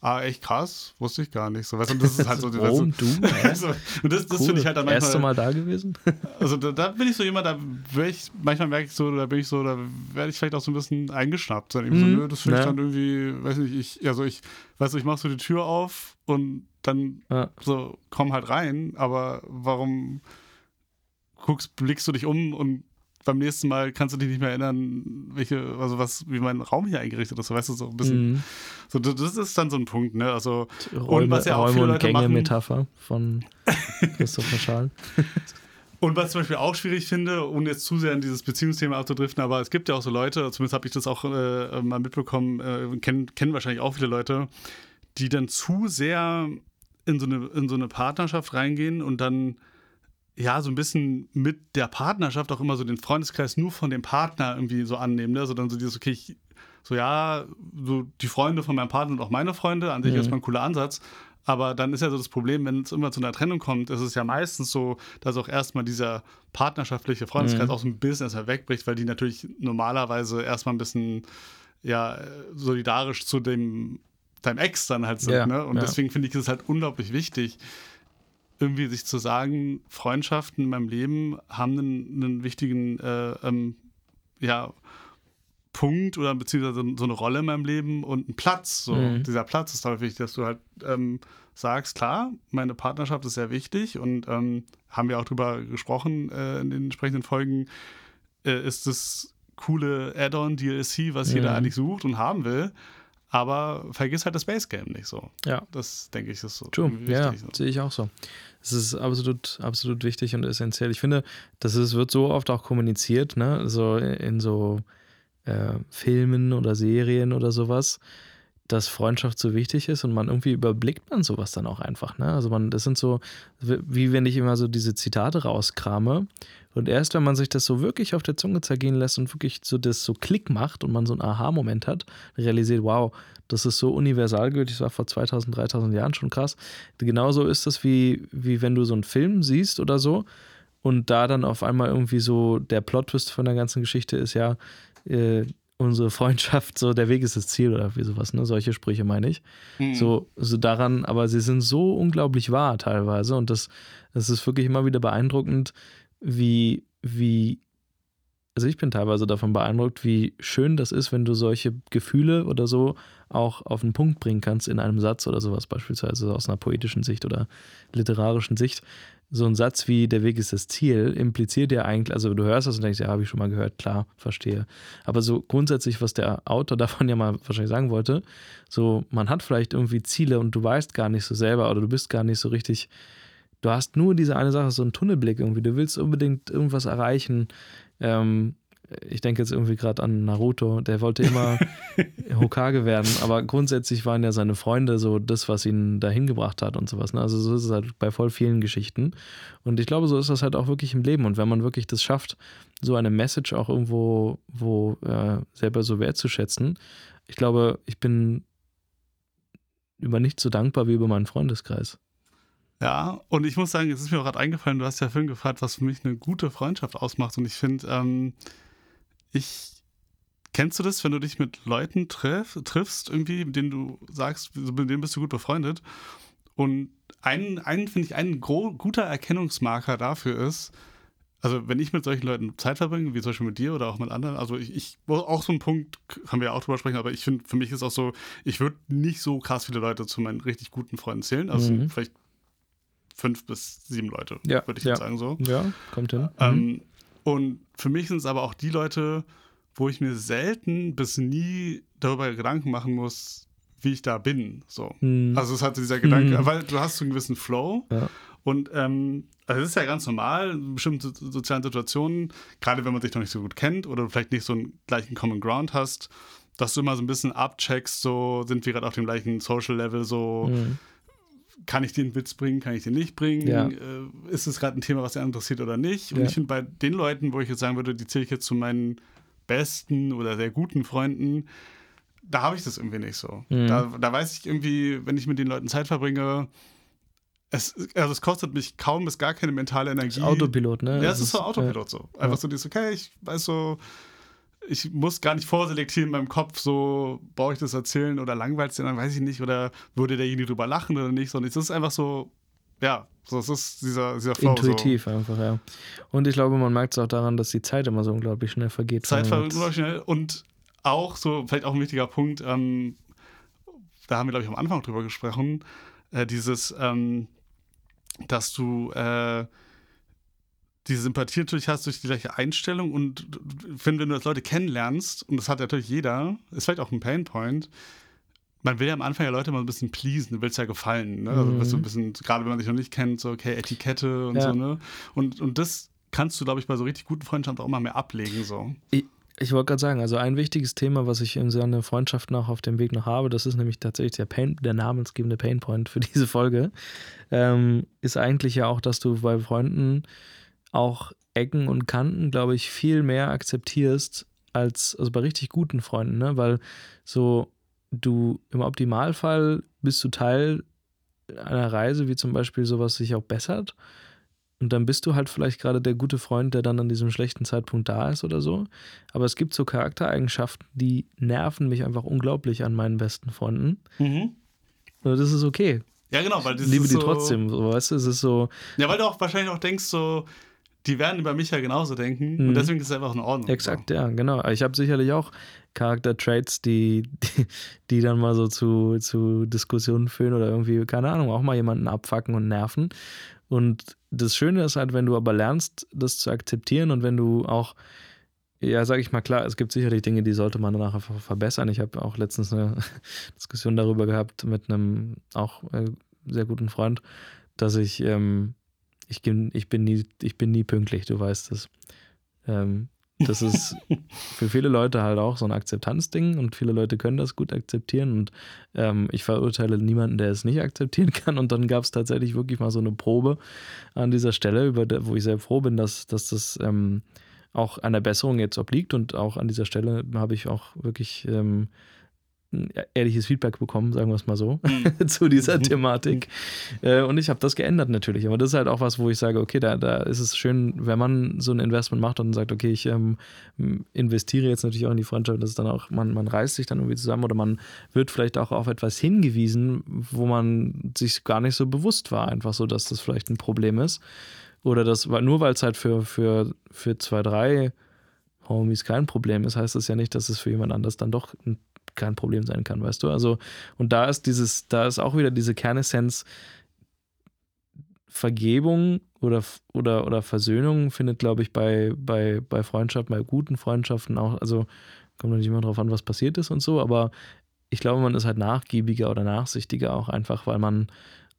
ah, echt krass, wusste ich gar nicht. So, weißt du, und das ist halt so... Warum so, du? Äh? So, und das, das cool. finde ich halt dann manchmal... Erst mal da gewesen? Also da, da bin ich so jemand, da wär ich, manchmal merke ich so, da bin ich so, da werde ich vielleicht auch so ein bisschen eingeschnappt. Dann eben mm, so, das finde ne. ich dann irgendwie, weiß nicht, ich, also ich, weißt du, ich mache so die Tür auf und dann ja. so, komm halt rein, aber warum guckst, blickst du dich um und beim nächsten Mal kannst du dich nicht mehr erinnern, welche, also was, wie mein Raum hier eingerichtet ist, weißt du, so ein bisschen. Mm. So, das ist dann so ein Punkt, ne? Also Räume, und was ja auch Räume viele Leute machen. Metapher von Christopher Schalen. Und was ich zum Beispiel auch schwierig finde, ohne jetzt zu sehr in dieses Beziehungsthema abzudriften, aber es gibt ja auch so Leute, zumindest habe ich das auch äh, mal mitbekommen, äh, kennen, kennen wahrscheinlich auch viele Leute, die dann zu sehr in so eine, in so eine Partnerschaft reingehen und dann ja, so ein bisschen mit der Partnerschaft auch immer so den Freundeskreis nur von dem Partner irgendwie so annehmen, ne? Also dann so dieses, okay, ich, so ja, so die Freunde von meinem Partner und auch meine Freunde, an sich mhm. erstmal ein cooler Ansatz, aber dann ist ja so das Problem, wenn es immer zu einer Trennung kommt, ist es ja meistens so, dass auch erstmal dieser partnerschaftliche Freundeskreis mhm. auch so ein bisschen erstmal wegbricht, weil die natürlich normalerweise erstmal ein bisschen, ja, solidarisch zu dem, deinem Ex dann halt sind, ja, ne? Und ja. deswegen finde ich es halt unglaublich wichtig, irgendwie sich zu sagen, Freundschaften in meinem Leben haben einen, einen wichtigen äh, ähm, ja, Punkt oder beziehungsweise so eine Rolle in meinem Leben und einen Platz. So. Mhm. Dieser Platz ist halt wichtig, dass du halt ähm, sagst, klar, meine Partnerschaft ist sehr wichtig und ähm, haben wir auch drüber gesprochen äh, in den entsprechenden Folgen, äh, ist das coole Add-on D L C, was mhm. jeder eigentlich sucht und haben will. Aber vergiss halt das Basegame nicht so. Ja. Das, denke ich, ist so True. wichtig. Ja, so. Sehe ich auch so. Es ist absolut, absolut wichtig und essentiell. Ich finde, das ist, wird so oft auch kommuniziert, ne? So in so äh, Filmen oder Serien oder sowas, dass Freundschaft so wichtig ist und man irgendwie überblickt man sowas dann auch einfach, ne? Also man, das sind so, wie wenn ich immer so diese Zitate rauskrame und erst wenn man sich das so wirklich auf der Zunge zergehen lässt und wirklich so das so Klick macht und man so einen Aha-Moment hat, realisiert, wow, das ist so universalgültig, das war vor zweitausend, dreitausend Jahren schon krass. Genauso ist das wie, wie wenn du so einen Film siehst oder so und da dann auf einmal irgendwie so der Plot-Twist von der ganzen Geschichte ist ja, äh, unsere Freundschaft, so der Weg ist das Ziel oder wie sowas, ne? Solche Sprüche meine ich. Mhm. So, so daran, aber sie sind so unglaublich wahr teilweise und das, das ist wirklich immer wieder beeindruckend, wie, wie also ich bin teilweise davon beeindruckt, wie schön das ist, wenn du solche Gefühle oder so auch auf den Punkt bringen kannst in einem Satz oder sowas, beispielsweise aus einer poetischen Sicht oder literarischen Sicht. So ein Satz wie "Der Weg ist das Ziel" impliziert ja eigentlich, also du hörst das und denkst, ja, habe ich schon mal gehört, klar, verstehe. Aber so grundsätzlich, was der Autor davon ja mal wahrscheinlich sagen wollte, so man hat vielleicht irgendwie Ziele und du weißt gar nicht so selber oder du bist gar nicht so richtig, du hast nur diese eine Sache, so einen Tunnelblick irgendwie, du willst unbedingt irgendwas erreichen. Ähm, ich denke jetzt irgendwie gerade an Naruto, der wollte immer Hokage werden, aber grundsätzlich waren ja seine Freunde so das, was ihn dahin gebracht hat und sowas. Ne? Also so ist es halt bei voll vielen Geschichten und ich glaube, so ist das halt auch wirklich im Leben und wenn man wirklich das schafft, so eine Message auch irgendwo wo, äh, selber so wertzuschätzen, ich glaube, ich bin über nichts so dankbar wie über meinen Freundeskreis. Ja, und ich muss sagen, es ist mir auch gerade eingefallen, du hast ja vorhin gefragt, was für mich eine gute Freundschaft ausmacht. Und ich finde, ähm, ich kennst du das, wenn du dich mit Leuten triff, triffst, irgendwie, mit denen du sagst, mit denen bist du gut befreundet. Und einen, einen finde ich, ein gro- guter Erkennungsmarker dafür ist, also wenn ich mit solchen Leuten Zeit verbringe, wie zum Beispiel mit dir oder auch mit anderen, also ich, ich auch so ein Punkt, können wir ja auch drüber sprechen, aber ich finde, für mich ist auch so, ich würde nicht so krass viele Leute zu meinen richtig guten Freunden zählen, also mhm. vielleicht fünf bis sieben Leute, ja, würde ich ja. jetzt sagen so. Ja, kommt hin. Ähm, mhm. Und für mich sind es aber auch die Leute, wo ich mir selten bis nie darüber Gedanken machen muss, wie ich da bin. So. Mhm. Also es hat dieser Gedanke, mhm. weil du hast so einen gewissen Flow ja. und ähm, also es ist ja ganz normal in bestimmten sozialen Situationen, gerade wenn man sich noch nicht so gut kennt oder vielleicht nicht so einen gleichen Common Ground hast, dass du immer so ein bisschen abcheckst, so sind wir gerade auf dem gleichen Social Level, so mhm. kann ich den Witz bringen, kann ich den nicht bringen? Ja. Ist es gerade ein Thema, was den interessiert oder nicht? Und ja. ich finde, bei den Leuten, wo ich jetzt sagen würde, die zähle ich jetzt zu meinen besten oder sehr guten Freunden, da habe ich das irgendwie nicht so. Mhm. Da, da weiß ich irgendwie, wenn ich mit den Leuten Zeit verbringe, es, also es kostet mich kaum bis gar keine mentale Energie. Autopilot, ne? Ja, es ist so Autopilot ja. so. Einfach ja. so, das ist okay, ich weiß so, ich muss gar nicht vorselektieren in meinem Kopf, so, brauche ich das erzählen oder langweilt es denn, dann weiß ich nicht, oder würde derjenige drüber lachen oder nicht, sondern es ist einfach so, ja, so, es ist dieser, dieser Flow. Intuitiv so. Einfach, ja. Und ich glaube, man merkt es auch daran, dass die Zeit immer so unglaublich schnell vergeht. Zeit vergeht unglaublich schnell und auch so, vielleicht auch ein wichtiger Punkt, ähm, da haben wir, glaube ich, am Anfang drüber gesprochen, äh, dieses, ähm, dass du, äh, diese Sympathie natürlich hast durch die gleiche Einstellung und finde, wenn du das Leute kennenlernst, und das hat natürlich jeder, ist vielleicht auch ein Painpoint, man will ja am Anfang ja Leute mal ein bisschen pleasen, du willst ja gefallen, ne? Also bist du ein bisschen, gerade wenn man dich noch nicht kennt, so okay, Etikette und ja. so, ne? Und, und das kannst du, glaube ich, bei so richtig guten Freundschaften auch mal mehr ablegen, so. Ich, ich wollte gerade sagen, also ein wichtiges Thema, was ich in so einer Freundschaft noch auf dem Weg noch habe, das ist nämlich tatsächlich der, Pain, der namensgebende Painpoint für diese Folge, ähm, ist eigentlich ja auch, dass du bei Freunden auch Ecken und Kanten, glaube ich, viel mehr akzeptierst als also bei richtig guten Freunden, ne? Weil so du im Optimalfall bist du Teil einer Reise, wie zum Beispiel sowas sich auch bessert und dann bist du halt vielleicht gerade der gute Freund, der dann an diesem schlechten Zeitpunkt da ist oder so, aber es gibt so Charaktereigenschaften, die nerven mich einfach unglaublich an meinen besten Freunden. Mhm. Also das ist okay. Ja genau, weil das ich liebe ist die so trotzdem, so, weißt du, es ist so. Ja, weil du auch wahrscheinlich auch denkst so, die werden über mich ja genauso denken mhm. und deswegen ist es einfach in Ordnung. Exakt, so. Ja, genau. Ich habe sicherlich auch Charakter-Traits, die, die, die dann mal so zu, zu Diskussionen führen oder irgendwie, keine Ahnung, auch mal jemanden abfacken und nerven. Und das Schöne ist halt, wenn du aber lernst, das zu akzeptieren und wenn du auch, ja, sag ich mal, klar, es gibt sicherlich Dinge, die sollte man nachher verbessern. Ich habe auch letztens eine Diskussion darüber gehabt mit einem auch sehr guten Freund, dass ich, ähm, Ich bin, ich, bin nie, ich bin nie pünktlich, du weißt es. Ähm, das ist für viele Leute halt auch so ein Akzeptanzding und viele Leute können das gut akzeptieren und ähm, ich verurteile niemanden, der es nicht akzeptieren kann und dann gab es tatsächlich wirklich mal so eine Probe an dieser Stelle, über der, wo ich sehr froh bin, dass, dass das ähm, auch an der Besserung jetzt obliegt und auch an dieser Stelle habe ich auch wirklich ähm, ehrliches Feedback bekommen, sagen wir es mal so, zu dieser Thematik. Äh, und ich habe das geändert natürlich. Aber das ist halt auch was, wo ich sage, okay, da, da ist es schön, wenn man so ein Investment macht und sagt, okay, ich ähm, investiere jetzt natürlich auch in die Freundschaft, das ist dann auch, man, man reißt sich dann irgendwie zusammen oder man wird vielleicht auch auf etwas hingewiesen, wo man sich gar nicht so bewusst war, einfach so, dass das vielleicht ein Problem ist. Oder das, nur weil es halt für, für, für zwei, drei Homies kein Problem ist, heißt das ja nicht, dass es für jemand anders dann doch kein Problem sein kann, weißt du? Also, und da ist dieses, da ist auch wieder diese Kernessenz, Vergebung oder, oder, oder Versöhnung findet, glaube ich, bei, bei, bei Freundschaften, bei guten Freundschaften auch, also kommt natürlich immer drauf an, was passiert ist und so, aber ich glaube, man ist halt nachgiebiger oder nachsichtiger auch einfach, weil man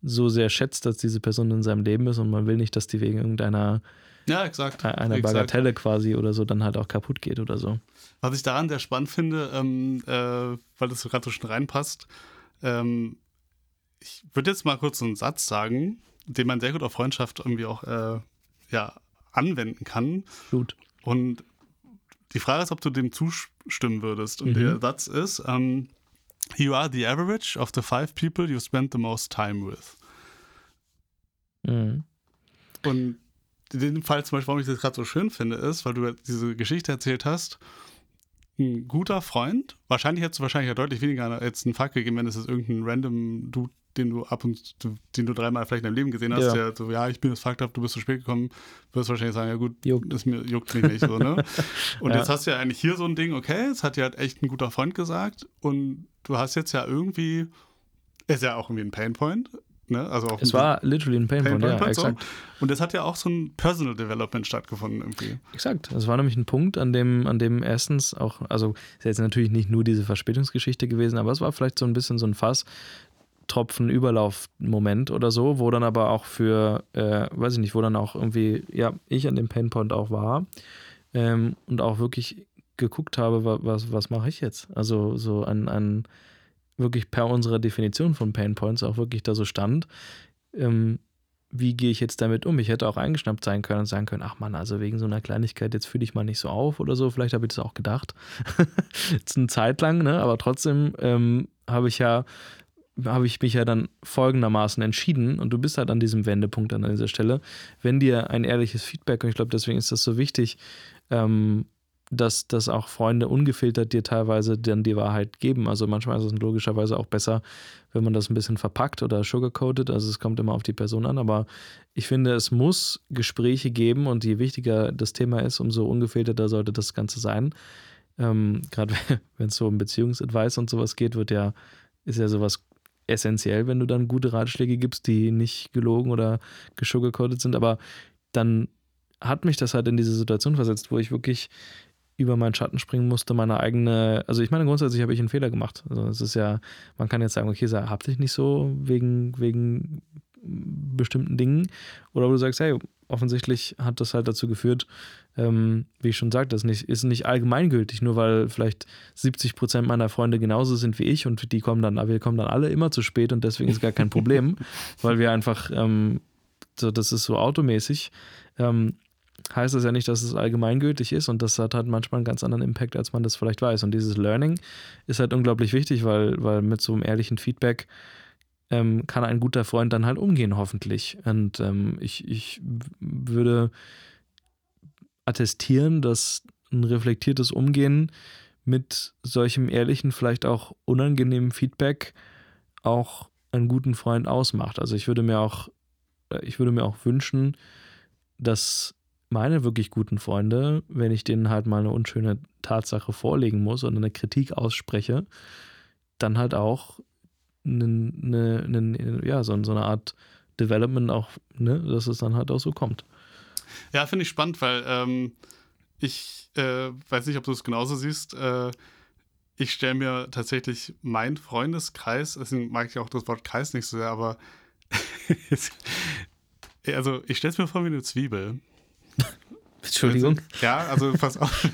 so sehr schätzt, dass diese Person in seinem Leben ist und man will nicht, dass die wegen irgendeiner ja, exakt, einer exakt. Bagatelle quasi oder so dann halt auch kaputt geht oder so. Was ich daran sehr spannend finde, ähm, äh, weil das gerade so schon reinpasst, ähm, ich würde jetzt mal kurz einen Satz sagen, den man sehr gut auf Freundschaft irgendwie auch äh, ja, anwenden kann. Gut. Und die Frage ist, ob du dem zustimmen würdest. Und mhm. der Satz ist, ähm, you are the average of the five people you spend the most time with. Mhm. Und in dem Fall zum Beispiel, warum ich das gerade so schön finde, ist, weil du diese Geschichte erzählt hast, ein guter Freund, wahrscheinlich hättest du wahrscheinlich ja deutlich weniger jetzt einen Fuck gegeben, wenn es jetzt irgendein random Dude, den du ab und zu, den du dreimal vielleicht in deinem Leben gesehen hast, ja. der so, ja, ich bin jetzt fucked up, du bist zu spät gekommen, wirst wahrscheinlich sagen, ja gut, juckt. Das mir, juckt mich nicht, so, ne? Und ja. jetzt hast du ja eigentlich hier so ein Ding, okay, es hat dir halt echt ein guter Freund gesagt und du hast jetzt ja irgendwie, ist ja auch irgendwie ein Painpoint, ne? Also auch es war literally ein Painpoint, Pain ja, exakt. So. Und das hat ja auch so ein Personal Development stattgefunden irgendwie. Exakt, das war nämlich ein Punkt, an dem, an dem erstens auch, also ist jetzt natürlich nicht nur diese Verspätungsgeschichte gewesen, aber es war vielleicht so ein bisschen so ein Fass, Tropfen Überlauf-Moment oder so, wo dann aber auch für, äh, weiß ich nicht, wo dann auch irgendwie, ja, ich an dem Painpoint auch war ähm, und auch wirklich geguckt habe, was, was mache ich jetzt? Also so an, an wirklich per unserer Definition von Painpoints auch wirklich da so stand, ähm, wie gehe ich jetzt damit um? Ich hätte auch eingeschnappt sein können und sagen können, ach Mann, also wegen so einer Kleinigkeit, jetzt fühle ich mal nicht so auf oder so, vielleicht habe ich das auch gedacht. Jetzt eine Zeit lang, ne? Aber trotzdem ähm, habe ich ja habe ich mich ja dann folgendermaßen entschieden und du bist halt an diesem Wendepunkt an dieser Stelle, wenn dir ein ehrliches Feedback, und ich glaube, deswegen ist das so wichtig, ähm, dass, dass auch Freunde ungefiltert dir teilweise dann die Wahrheit geben. Also manchmal ist es logischerweise auch besser, wenn man das ein bisschen verpackt oder sugarcoated, also es kommt immer auf die Person an, aber ich finde, es muss Gespräche geben und je wichtiger das Thema ist, umso ungefilterter sollte das Ganze sein. Ähm, gerade wenn es so um Beziehungsadvice und sowas geht, wird ja, ist ja sowas essentiell, wenn du dann gute Ratschläge gibst, die nicht gelogen oder gesugarcoated sind, aber dann hat mich das halt in diese Situation versetzt, wo ich wirklich über meinen Schatten springen musste, meine eigene, also ich meine grundsätzlich habe ich einen Fehler gemacht, also es ist ja, man kann jetzt sagen, okay, hab dich nicht so wegen, wegen bestimmten Dingen oder wo du sagst, hey, offensichtlich hat das halt dazu geführt, ähm, wie ich schon sagte, das nicht, ist nicht allgemeingültig, nur weil vielleicht siebzig Prozent meiner Freunde genauso sind wie ich und die kommen dann, wir kommen dann alle immer zu spät und deswegen ist gar kein Problem, weil wir einfach, ähm, so, das ist so automäßig, ähm, heißt das ja nicht, dass es allgemeingültig ist und das hat halt manchmal einen ganz anderen Impact, als man das vielleicht weiß und dieses Learning ist halt unglaublich wichtig, weil, weil mit so einem ehrlichen Feedback Ähm, kann ein guter Freund dann halt umgehen, hoffentlich. Und ähm, ich, ich würde attestieren, dass ein reflektiertes Umgehen mit solchem ehrlichen, vielleicht auch unangenehmen Feedback auch einen guten Freund ausmacht. Also ich würde mir auch, ich würde mir auch wünschen, dass meine wirklich guten Freunde, wenn ich denen halt mal eine unschöne Tatsache vorlegen muss oder eine Kritik ausspreche, dann halt auch Eine, eine, ja, so, so eine Art Development auch, ne, dass es dann halt auch so kommt. Ja, finde ich spannend, weil ähm, ich äh, weiß nicht, ob du es genauso siehst. Äh, ich stelle mir tatsächlich meinen Freundeskreis, deswegen mag ich auch das Wort Kreis nicht so sehr, aber also ich stelle es mir vor wie eine Zwiebel. Entschuldigung. Ja, also pass auf.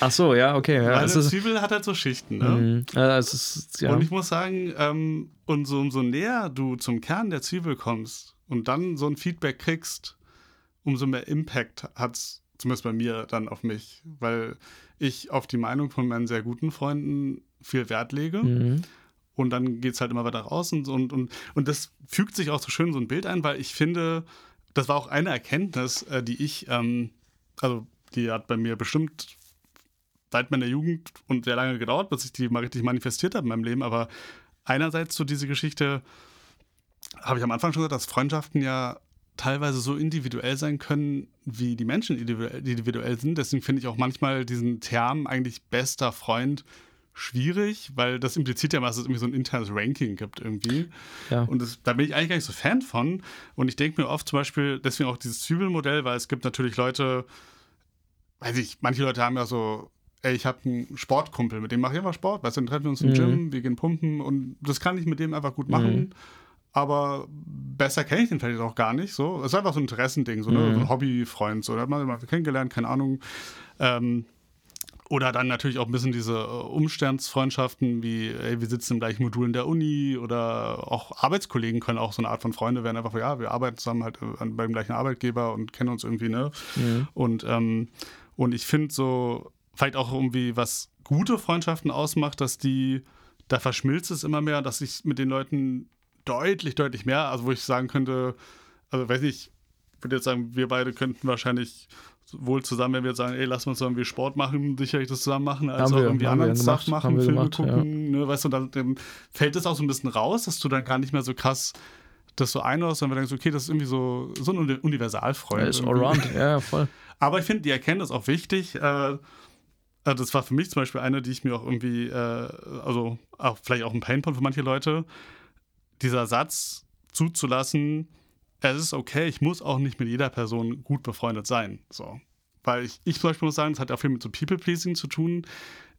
Ach so, ja, okay. Ja. Meine also, Zwiebel hat halt so Schichten, ne? Mm, also ist, ja. Und ich muss sagen, ähm, und so, umso näher du zum Kern der Zwiebel kommst und dann so ein Feedback kriegst, umso mehr Impact hat es, zumindest bei mir, dann auf mich. Weil ich auf die Meinung von meinen sehr guten Freunden viel Wert lege. Mhm. Und dann geht es halt immer weiter raus. Und, und, und, und das fügt sich auch so schön so ein Bild ein, weil ich finde, das war auch eine Erkenntnis, die ich, ähm, also die hat bei mir bestimmt seit meiner Jugend und sehr lange gedauert, bis ich die mal richtig manifestiert habe in meinem Leben, aber einerseits so diese Geschichte, habe ich am Anfang schon gesagt, dass Freundschaften ja teilweise so individuell sein können, wie die Menschen individuell sind. Deswegen finde ich auch manchmal diesen Term eigentlich bester Freund schwierig, weil das impliziert ja mal, dass es irgendwie so ein internes Ranking gibt irgendwie. Ja. Und das, da bin ich eigentlich gar nicht so Fan von. Und ich denke mir oft zum Beispiel, deswegen auch dieses Zwiebelmodell, weil es gibt natürlich Leute, weiß ich, manche Leute haben ja so, ey, ich habe einen Sportkumpel, mit dem mache ich einfach Sport, weißt du, dann treffen wir uns im mhm. Gym, wir gehen pumpen und das kann ich mit dem einfach gut machen. Mhm. Aber besser kenne ich den vielleicht auch gar nicht. So. Es ist einfach so ein Interessending, so, ne? mhm. so ein Hobbyfreund. So. Da hat man mal kennengelernt, keine Ahnung. Ähm, oder dann natürlich auch ein bisschen diese Umstandsfreundschaften, wie ey, wir sitzen im gleichen Modul in der Uni oder auch Arbeitskollegen können auch so eine Art von Freunde werden. Einfach, ja, wir arbeiten zusammen halt beim gleichen Arbeitgeber und kennen uns irgendwie. ne mhm. Und, ähm, und ich finde so, vielleicht auch irgendwie, was gute Freundschaften ausmacht, dass die, da verschmilzt es immer mehr, dass ich mit den Leuten deutlich, deutlich mehr, also wo ich sagen könnte, also weiß nicht, ich würde jetzt sagen, wir beide könnten wahrscheinlich wohl zusammen, wenn wir jetzt sagen, ey, lass uns irgendwie Sport machen, sicherlich das zusammen machen, als haben auch irgendwie wir, anderen Sachen gemacht, machen, Filme gemacht, gucken, ja. ne, weißt du, dann, dann fällt das auch so ein bisschen raus, dass du dann gar nicht mehr so krass das so einordnest, sondern wir denkst, okay, das ist irgendwie so, so ein Universalfreund. Ja, ist allround, ja, voll. Aber ich finde, die Erkenntnis auch wichtig, äh, also das war für mich zum Beispiel eine, die ich mir auch irgendwie, äh, also auch vielleicht auch ein Painpoint für manche Leute, dieser Satz zuzulassen, es ist okay, ich muss auch nicht mit jeder Person gut befreundet sein. So. Weil ich, ich zum Beispiel muss sagen, das hat auch viel mit so People-Pleasing zu tun.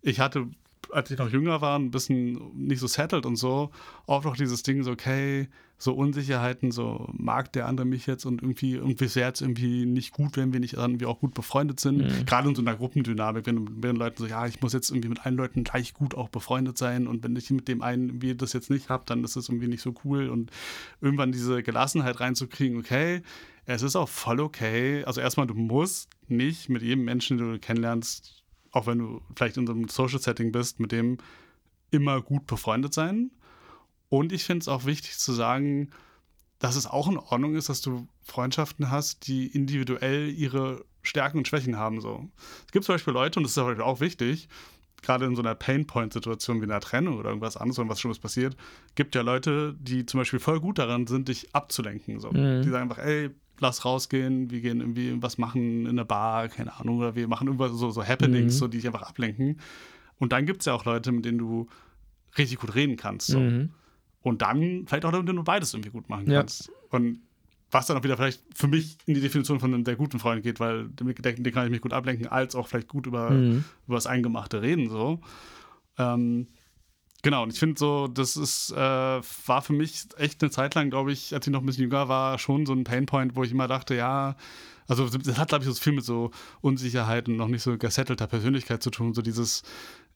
Ich hatte, als ich noch jünger war, ein bisschen nicht so settled und so, oft auch dieses Ding so, okay, so Unsicherheiten, so mag der andere mich jetzt und irgendwie, irgendwie ist es jetzt irgendwie nicht gut, wenn wir nicht irgendwie auch gut befreundet sind. Mhm. Gerade in so einer Gruppendynamik, wenn mit den Leuten so, ja, ich muss jetzt irgendwie mit allen Leuten gleich gut auch befreundet sein und wenn ich mit dem einen irgendwie das jetzt nicht habe, dann ist das irgendwie nicht so cool und irgendwann diese Gelassenheit reinzukriegen, okay, es ist auch voll okay. Also erstmal, du musst nicht mit jedem Menschen, den du kennenlernst, auch wenn du vielleicht in so einem Social-Setting bist, mit dem immer gut befreundet sein. Und ich finde es auch wichtig zu sagen, dass es auch in Ordnung ist, dass du Freundschaften hast, die individuell ihre Stärken und Schwächen haben. So. Es gibt zum Beispiel Leute, und das ist auch wichtig, gerade in so einer Pain-Point-Situation wie einer Trennung oder irgendwas anderes, oder was schon was passiert, gibt ja Leute, die zum Beispiel voll gut daran sind, dich abzulenken. So. Mhm. Die sagen einfach, ey, lass rausgehen, wir gehen irgendwie was machen in der Bar, keine Ahnung, oder wir machen irgendwas so, so Happenings, mhm. so, die dich einfach ablenken. Und dann gibt es ja auch Leute, mit denen du richtig gut reden kannst. So. Mhm. Und dann vielleicht auch, damit du beides irgendwie gut machen kannst. Ja. Und was dann auch wieder vielleicht für mich in die Definition von einem sehr guten Freund geht, weil den kann ich mich gut ablenken, als auch vielleicht gut über, mhm. über das Eingemachte reden. So. Ähm, genau, und ich finde so, das ist äh, war für mich echt eine Zeit lang, glaube ich, als ich noch ein bisschen jünger war, schon so ein Painpoint, wo ich immer dachte, ja, also das hat, glaube ich, so viel mit so Unsicherheit und noch nicht so gesettelter Persönlichkeit zu tun, so dieses,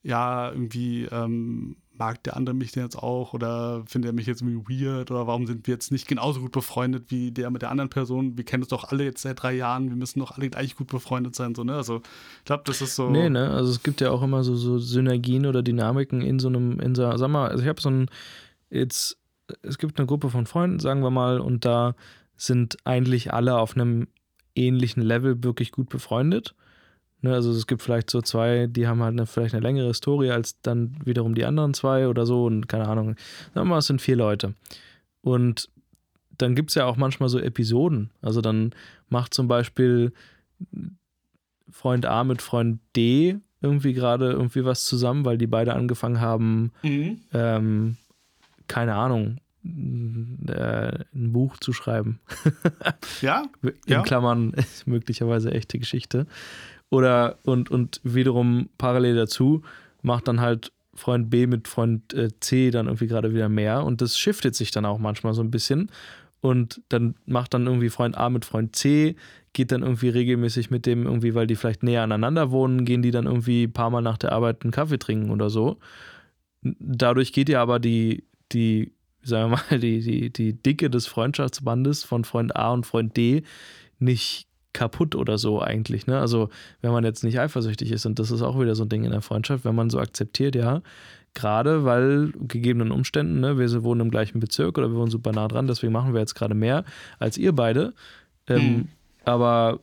ja, irgendwie ähm, mag der andere mich denn jetzt auch oder findet er mich jetzt irgendwie weird oder warum sind wir jetzt nicht genauso gut befreundet wie der mit der anderen Person? Wir kennen uns doch alle jetzt seit drei Jahren, wir müssen doch alle eigentlich gut befreundet sein. So, ne? Also ich glaube, das ist so... Nee, ne? Also es gibt ja auch immer so, so Synergien oder Dynamiken in so einem... In so, sag mal, also ich habe so ein... jetzt es gibt eine Gruppe von Freunden, sagen wir mal, und da sind eigentlich alle auf einem ähnlichen Level wirklich gut befreundet. Also es gibt vielleicht so zwei, die haben halt eine, vielleicht eine längere Historie als dann wiederum die anderen zwei oder so und keine Ahnung. Sagen wir mal, es sind vier Leute. Und dann gibt es ja auch manchmal so Episoden. Also dann macht zum Beispiel Freund A mit Freund D irgendwie gerade irgendwie was zusammen, weil die beide angefangen haben, mhm. ähm, keine Ahnung, ein Buch zu schreiben. Ja. In ja. Klammern möglicherweise echte Geschichte. Oder und, und wiederum parallel dazu macht dann halt Freund B mit Freund äh, C dann irgendwie gerade wieder mehr und das shiftet sich dann auch manchmal so ein bisschen und dann macht dann irgendwie Freund A mit Freund C, geht dann irgendwie regelmäßig mit dem irgendwie, weil die vielleicht näher aneinander wohnen, gehen die dann irgendwie ein paar Mal nach der Arbeit einen Kaffee trinken oder so. Dadurch geht ja aber die, die sagen wir mal, die, die, die Dicke des Freundschaftsbandes von Freund A und Freund D nicht kaputt oder so eigentlich, ne? Also wenn man jetzt nicht eifersüchtig ist, und das ist auch wieder so ein Ding in der Freundschaft, wenn man so akzeptiert, ja, gerade weil gegebenen Umständen, ne, wir wohnen im gleichen Bezirk oder wir wohnen super nah dran, deswegen machen wir jetzt gerade mehr als ihr beide, ähm, mhm. aber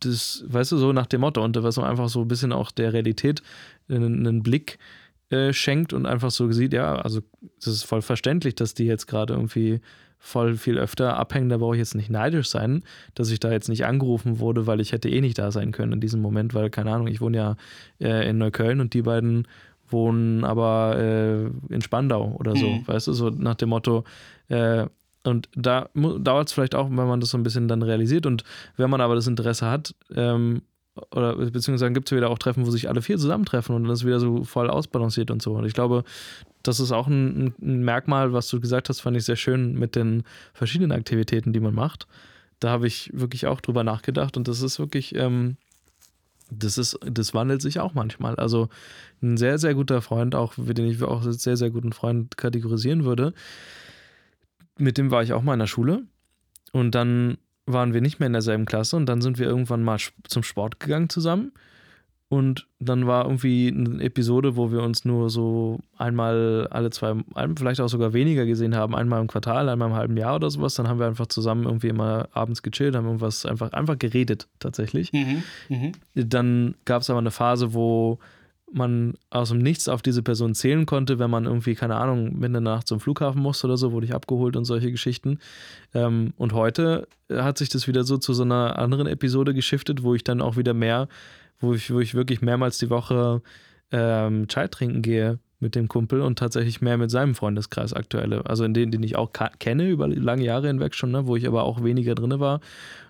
das, weißt du, so nach dem Motto, und was man einfach so ein bisschen auch der Realität einen, einen Blick äh, schenkt und einfach so sieht, ja, also es ist voll verständlich, dass die jetzt gerade irgendwie voll viel öfter abhängen, da brauche ich jetzt nicht neidisch sein, dass ich da jetzt nicht angerufen wurde, weil ich hätte eh nicht da sein können in diesem Moment, weil, keine Ahnung, ich wohne ja äh, in Neukölln und die beiden wohnen aber äh, in Spandau oder so, mhm. weißt du, so nach dem Motto, äh, und da dauert es vielleicht auch, wenn man das so ein bisschen dann realisiert, und wenn man aber das Interesse hat, ähm, oder beziehungsweise gibt es wieder auch Treffen, wo sich alle vier zusammentreffen und dann ist wieder so voll ausbalanciert und so. Und ich glaube, das ist auch ein, ein Merkmal, was du gesagt hast, fand ich sehr schön mit den verschiedenen Aktivitäten, die man macht. Da habe ich wirklich auch drüber nachgedacht und das ist wirklich, ähm, das ist, das wandelt sich auch manchmal. Also ein sehr, sehr guter Freund, auch den ich auch als sehr, sehr guten Freund kategorisieren würde, mit dem war ich auch mal in der Schule und dann waren wir nicht mehr in derselben Klasse und dann sind wir irgendwann mal zum Sport gegangen zusammen und dann war irgendwie eine Episode, wo wir uns nur so einmal alle zwei, vielleicht auch sogar weniger gesehen haben, einmal im Quartal, einmal im halben Jahr oder sowas, dann haben wir einfach zusammen irgendwie immer abends gechillt, haben irgendwas einfach, einfach geredet tatsächlich. Mhm. Mhm. Dann gab es aber eine Phase, wo man aus dem Nichts auf diese Person zählen konnte, wenn man irgendwie, keine Ahnung, mitten in der Nacht zum Flughafen musste oder so, wurde ich abgeholt und solche Geschichten. Und heute hat sich das wieder so zu so einer anderen Episode geschiftet, wo ich dann auch wieder mehr, wo ich, wo ich wirklich mehrmals die Woche ähm, Chai trinken gehe mit dem Kumpel und tatsächlich mehr mit seinem Freundeskreis aktuelle, also in denen, den ich auch ka- kenne, über lange Jahre hinweg schon, ne, wo ich aber auch weniger drin war.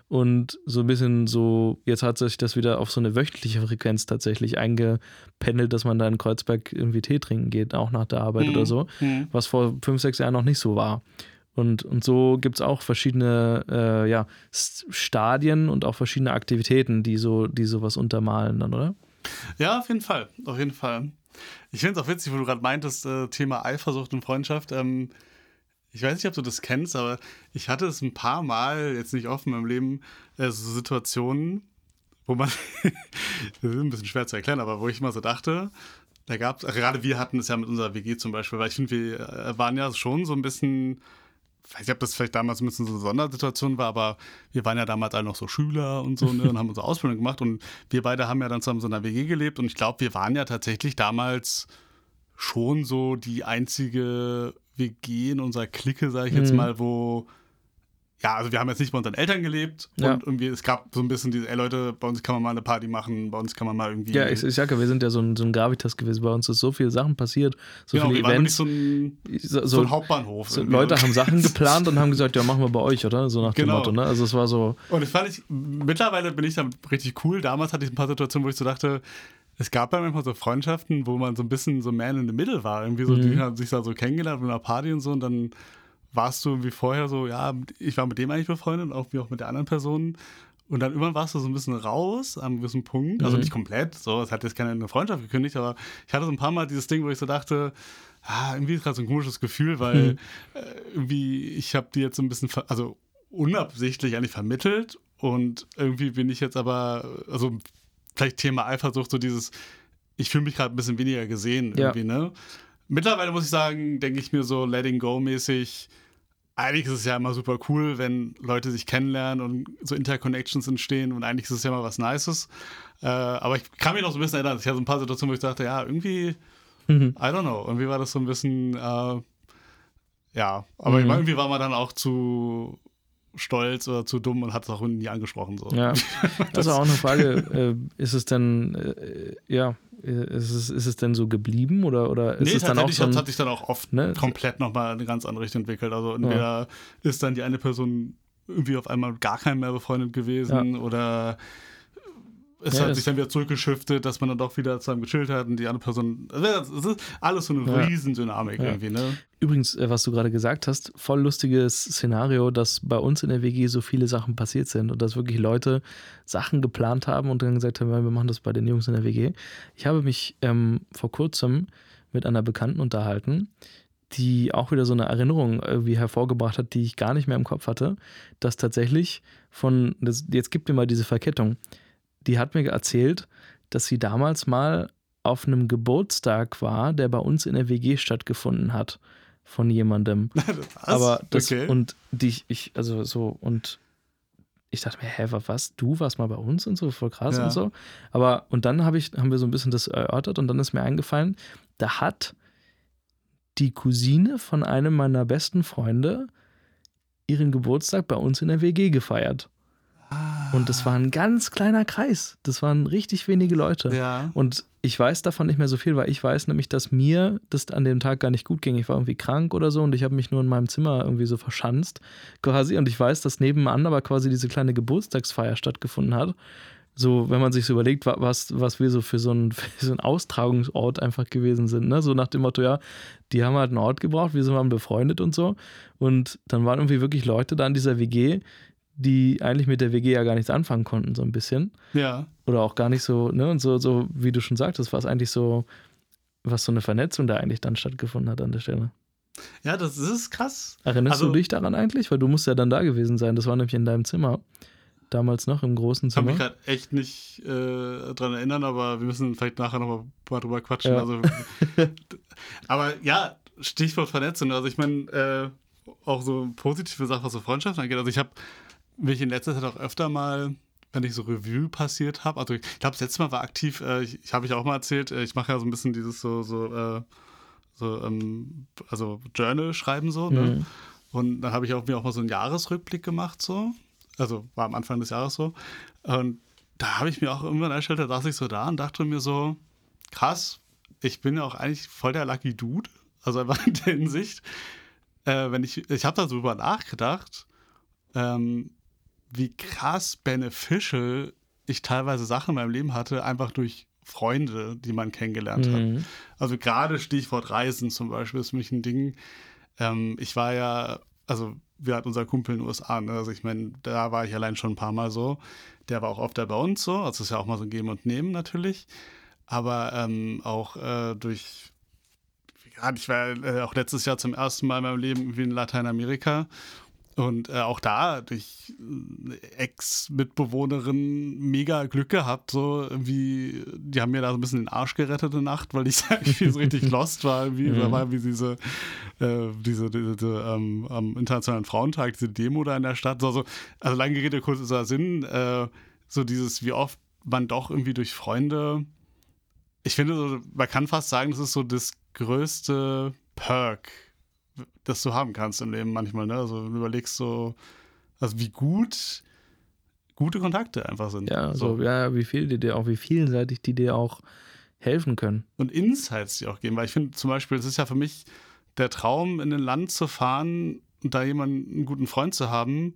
Und so ein bisschen so, jetzt hat sich das wieder auf so eine wöchentliche Frequenz tatsächlich eingependelt, dass man da in Kreuzberg irgendwie Tee trinken geht, auch nach der Arbeit mhm. oder so, mhm. was vor fünf, sechs Jahren noch nicht so war. Und, und so gibt es auch verschiedene äh, ja, Stadien und auch verschiedene Aktivitäten, die so, die sowas untermalen dann, oder? Ja, auf jeden Fall, auf jeden Fall. Ich finde es auch witzig, wo du gerade meintest, äh, Thema Eifersucht und Freundschaft. Ähm, ich weiß nicht, ob du das kennst, aber ich hatte es ein paar Mal, jetzt nicht oft in meinem Leben, äh, so Situationen, wo man, das ist ein bisschen schwer zu erklären, aber wo ich mal so dachte, da gab es, gerade wir hatten es ja mit unserer W G zum Beispiel, weil ich finde, wir waren ja schon so ein bisschen, ich weiß nicht, ob das vielleicht damals ein bisschen so eine Sondersituation war, aber wir waren ja damals alle noch so Schüler und so, ne, und haben unsere Ausbildung gemacht und wir beide haben ja dann zusammen so in einer W G gelebt und ich glaube, wir waren ja tatsächlich damals schon so die einzige W G in unserer Clique, sage ich jetzt mhm. mal, wo, ja, also wir haben jetzt nicht bei unseren Eltern gelebt ja. und irgendwie, es gab so ein bisschen diese, ey Leute, bei uns kann man mal eine Party machen, bei uns kann man mal irgendwie. Ja, ich, ich sage, wir sind ja so ein, so ein Gravitas gewesen, bei uns ist so viele Sachen passiert, so genau, viele wir Events. Genau, nicht so ein, so, so ein Hauptbahnhof. So Leute haben Sachen geplant und haben gesagt, ja, machen wir bei euch, oder? So nach genau. dem Motto, ne? Also es war so. Und das fand ich, mittlerweile bin ich damit richtig cool, damals hatte ich ein paar Situationen, wo ich so dachte, es gab ja manchmal so Freundschaften, wo man so ein bisschen so man in the middle war. Irgendwie so, mhm. die haben sich da so kennengelernt mit einer Party und so. Und dann warst du wie vorher so, ja, ich war mit dem eigentlich befreundet, auch wie auch mit der anderen Person. Und dann irgendwann warst du so ein bisschen raus am gewissen Punkt. Also mhm. nicht komplett, so, es hat jetzt keine Freundschaft gekündigt, aber ich hatte so ein paar Mal dieses Ding, wo ich so dachte, ah, irgendwie ist gerade so ein komisches Gefühl, weil mhm. äh, irgendwie, ich habe die jetzt so ein bisschen, ver- also unabsichtlich eigentlich vermittelt. Und irgendwie bin ich jetzt aber, also vielleicht Thema Eifersucht, so dieses, ich fühle mich gerade ein bisschen weniger gesehen irgendwie, ja. ne? Mittlerweile muss ich sagen, denke ich mir so letting go mäßig, eigentlich ist es ja immer super cool, wenn Leute sich kennenlernen und so Interconnections entstehen und eigentlich ist es ja mal was Nices. Äh, aber ich kann mich noch so ein bisschen erinnern, ich hatte so ein paar Situationen, wo ich dachte, ja, irgendwie, mhm. I don't know, irgendwie war das so ein bisschen, äh, ja, aber mhm. irgendwie war man dann auch zu stolz oder zu dumm und hat es auch nie angesprochen. So. Ja, das ist auch eine Frage. Ist es denn, äh, ja, ist es, ist es denn so geblieben oder, oder ist nee, es dann auch so ein, das hat sich dann auch oft ne? komplett nochmal in eine ganz andere Richtung entwickelt. Also entweder ja. ist dann die eine Person irgendwie auf einmal gar keinem mehr befreundet gewesen ja. oder es ja, hat sich dann wieder zurückgeschiftet, dass man dann doch wieder zusammen gechillt hat und die andere Person, es ist alles so eine ja. Riesendynamik ja. irgendwie, ne? Übrigens, was du gerade gesagt hast, voll lustiges Szenario, dass bei uns in der W G so viele Sachen passiert sind und dass wirklich Leute Sachen geplant haben und dann gesagt haben, wir machen das bei den Jungs in der W G. Ich habe mich ähm, vor kurzem mit einer Bekannten unterhalten, die auch wieder so eine Erinnerung irgendwie hervorgebracht hat, die ich gar nicht mehr im Kopf hatte, dass tatsächlich von, das, jetzt gibt mir mal diese Verkettung, die hat mir erzählt, dass sie damals mal auf einem Geburtstag war, der bei uns in der W G stattgefunden hat von jemandem. Was? Aber das, okay. und die ich also so und ich dachte mir, hä, was? Du warst mal bei uns und so, voll krass ja. und so. Aber und dann habe ich haben wir so ein bisschen das erörtert und dann ist mir eingefallen, da hat die Cousine von einem meiner besten Freunde ihren Geburtstag bei uns in der W G gefeiert. Und das war ein ganz kleiner Kreis. Das waren richtig wenige Leute. Ja. Und ich weiß davon nicht mehr so viel, weil ich weiß nämlich, dass mir das an dem Tag gar nicht gut ging. Ich war irgendwie krank oder so und ich habe mich nur in meinem Zimmer irgendwie so verschanzt quasi. Und ich weiß, dass nebenan aber quasi diese kleine Geburtstagsfeier stattgefunden hat. So, wenn man sich so überlegt, was, was wir so für so einen, für so einen Austragungsort einfach gewesen sind, ne? So nach dem Motto, ja, die haben halt einen Ort gebraucht, wir sind mal befreundet und so. Und dann waren irgendwie wirklich Leute da in dieser W G, die eigentlich mit der W G ja gar nichts anfangen konnten, so ein bisschen. Ja. Oder auch gar nicht so, ne? Und so, so wie du schon sagtest, war es eigentlich so, was so eine Vernetzung da eigentlich dann stattgefunden hat an der Stelle. Ja, das ist krass. Erinnerst also, du dich daran eigentlich? Weil du musst ja dann da gewesen sein, das war nämlich in deinem Zimmer. Damals noch im großen Zimmer. Ich kann mich gerade echt nicht äh, dran erinnern, aber wir müssen vielleicht nachher nochmal drüber quatschen. Ja. Also, aber ja, Stichwort Vernetzung. Also ich meine, äh, auch so positive Sachen, was so Freundschaften angeht. Also ich habe mich in letzter Zeit auch öfter mal, wenn ich so Revue passiert habe, also ich glaube, das letzte Mal war aktiv, äh, ich, ich habe ich auch mal erzählt, äh, ich mache ja so ein bisschen dieses so, so, äh, so ähm, also Journal-Schreiben so. Mhm. Ne? Und da habe ich auch, mir auch mal so einen Jahresrückblick gemacht so. Also war am Anfang des Jahres so. Und da habe ich mir auch irgendwann erstellt, da saß ich so da und dachte mir so, krass, ich bin ja auch eigentlich voll der Lucky Dude. Also einfach in der Hinsicht, äh, wenn ich, ich habe da so drüber nachgedacht, ähm, wie krass beneficial ich teilweise Sachen in meinem Leben hatte, einfach durch Freunde, die man kennengelernt mhm. hat. Also gerade Stichwort Reisen zum Beispiel ist für mich ein Ding. Ähm, ich war ja, also wir hatten unser Kumpel in den U S A, ne? Also ich meine, da war ich allein schon ein paar Mal so. Der war auch oft da bei uns so, also das ist ja auch mal so ein Geben und Nehmen natürlich. Aber ähm, auch äh, durch, ich war äh, auch letztes Jahr zum ersten Mal in meinem Leben irgendwie in Lateinamerika. Und äh, auch da durch äh, Ex-Mitbewohnerin mega Glück gehabt, so irgendwie, die haben mir da so ein bisschen den Arsch gerettet in der Nacht, weil ich irgendwie so richtig lost war, irgendwie, mhm. da war wie diese, äh, diese, diese, diese ähm, am Internationalen Frauentag, diese Demo da in der Stadt, so, so. Also lange Rede, kurzer Sinn, äh, so dieses, wie oft man doch irgendwie durch Freunde, ich finde, so, man kann fast sagen, das ist so das größte Perk, das du haben kannst im Leben manchmal, ne? Also du überlegst so, also wie gut gute Kontakte einfach sind. Ja, so, so. ja, wie viel die dir auch, wie vielseitig die dir auch helfen können. Und Insights die auch geben, weil ich finde zum Beispiel, es ist ja für mich der Traum, in ein Land zu fahren und da jemanden, einen guten Freund zu haben,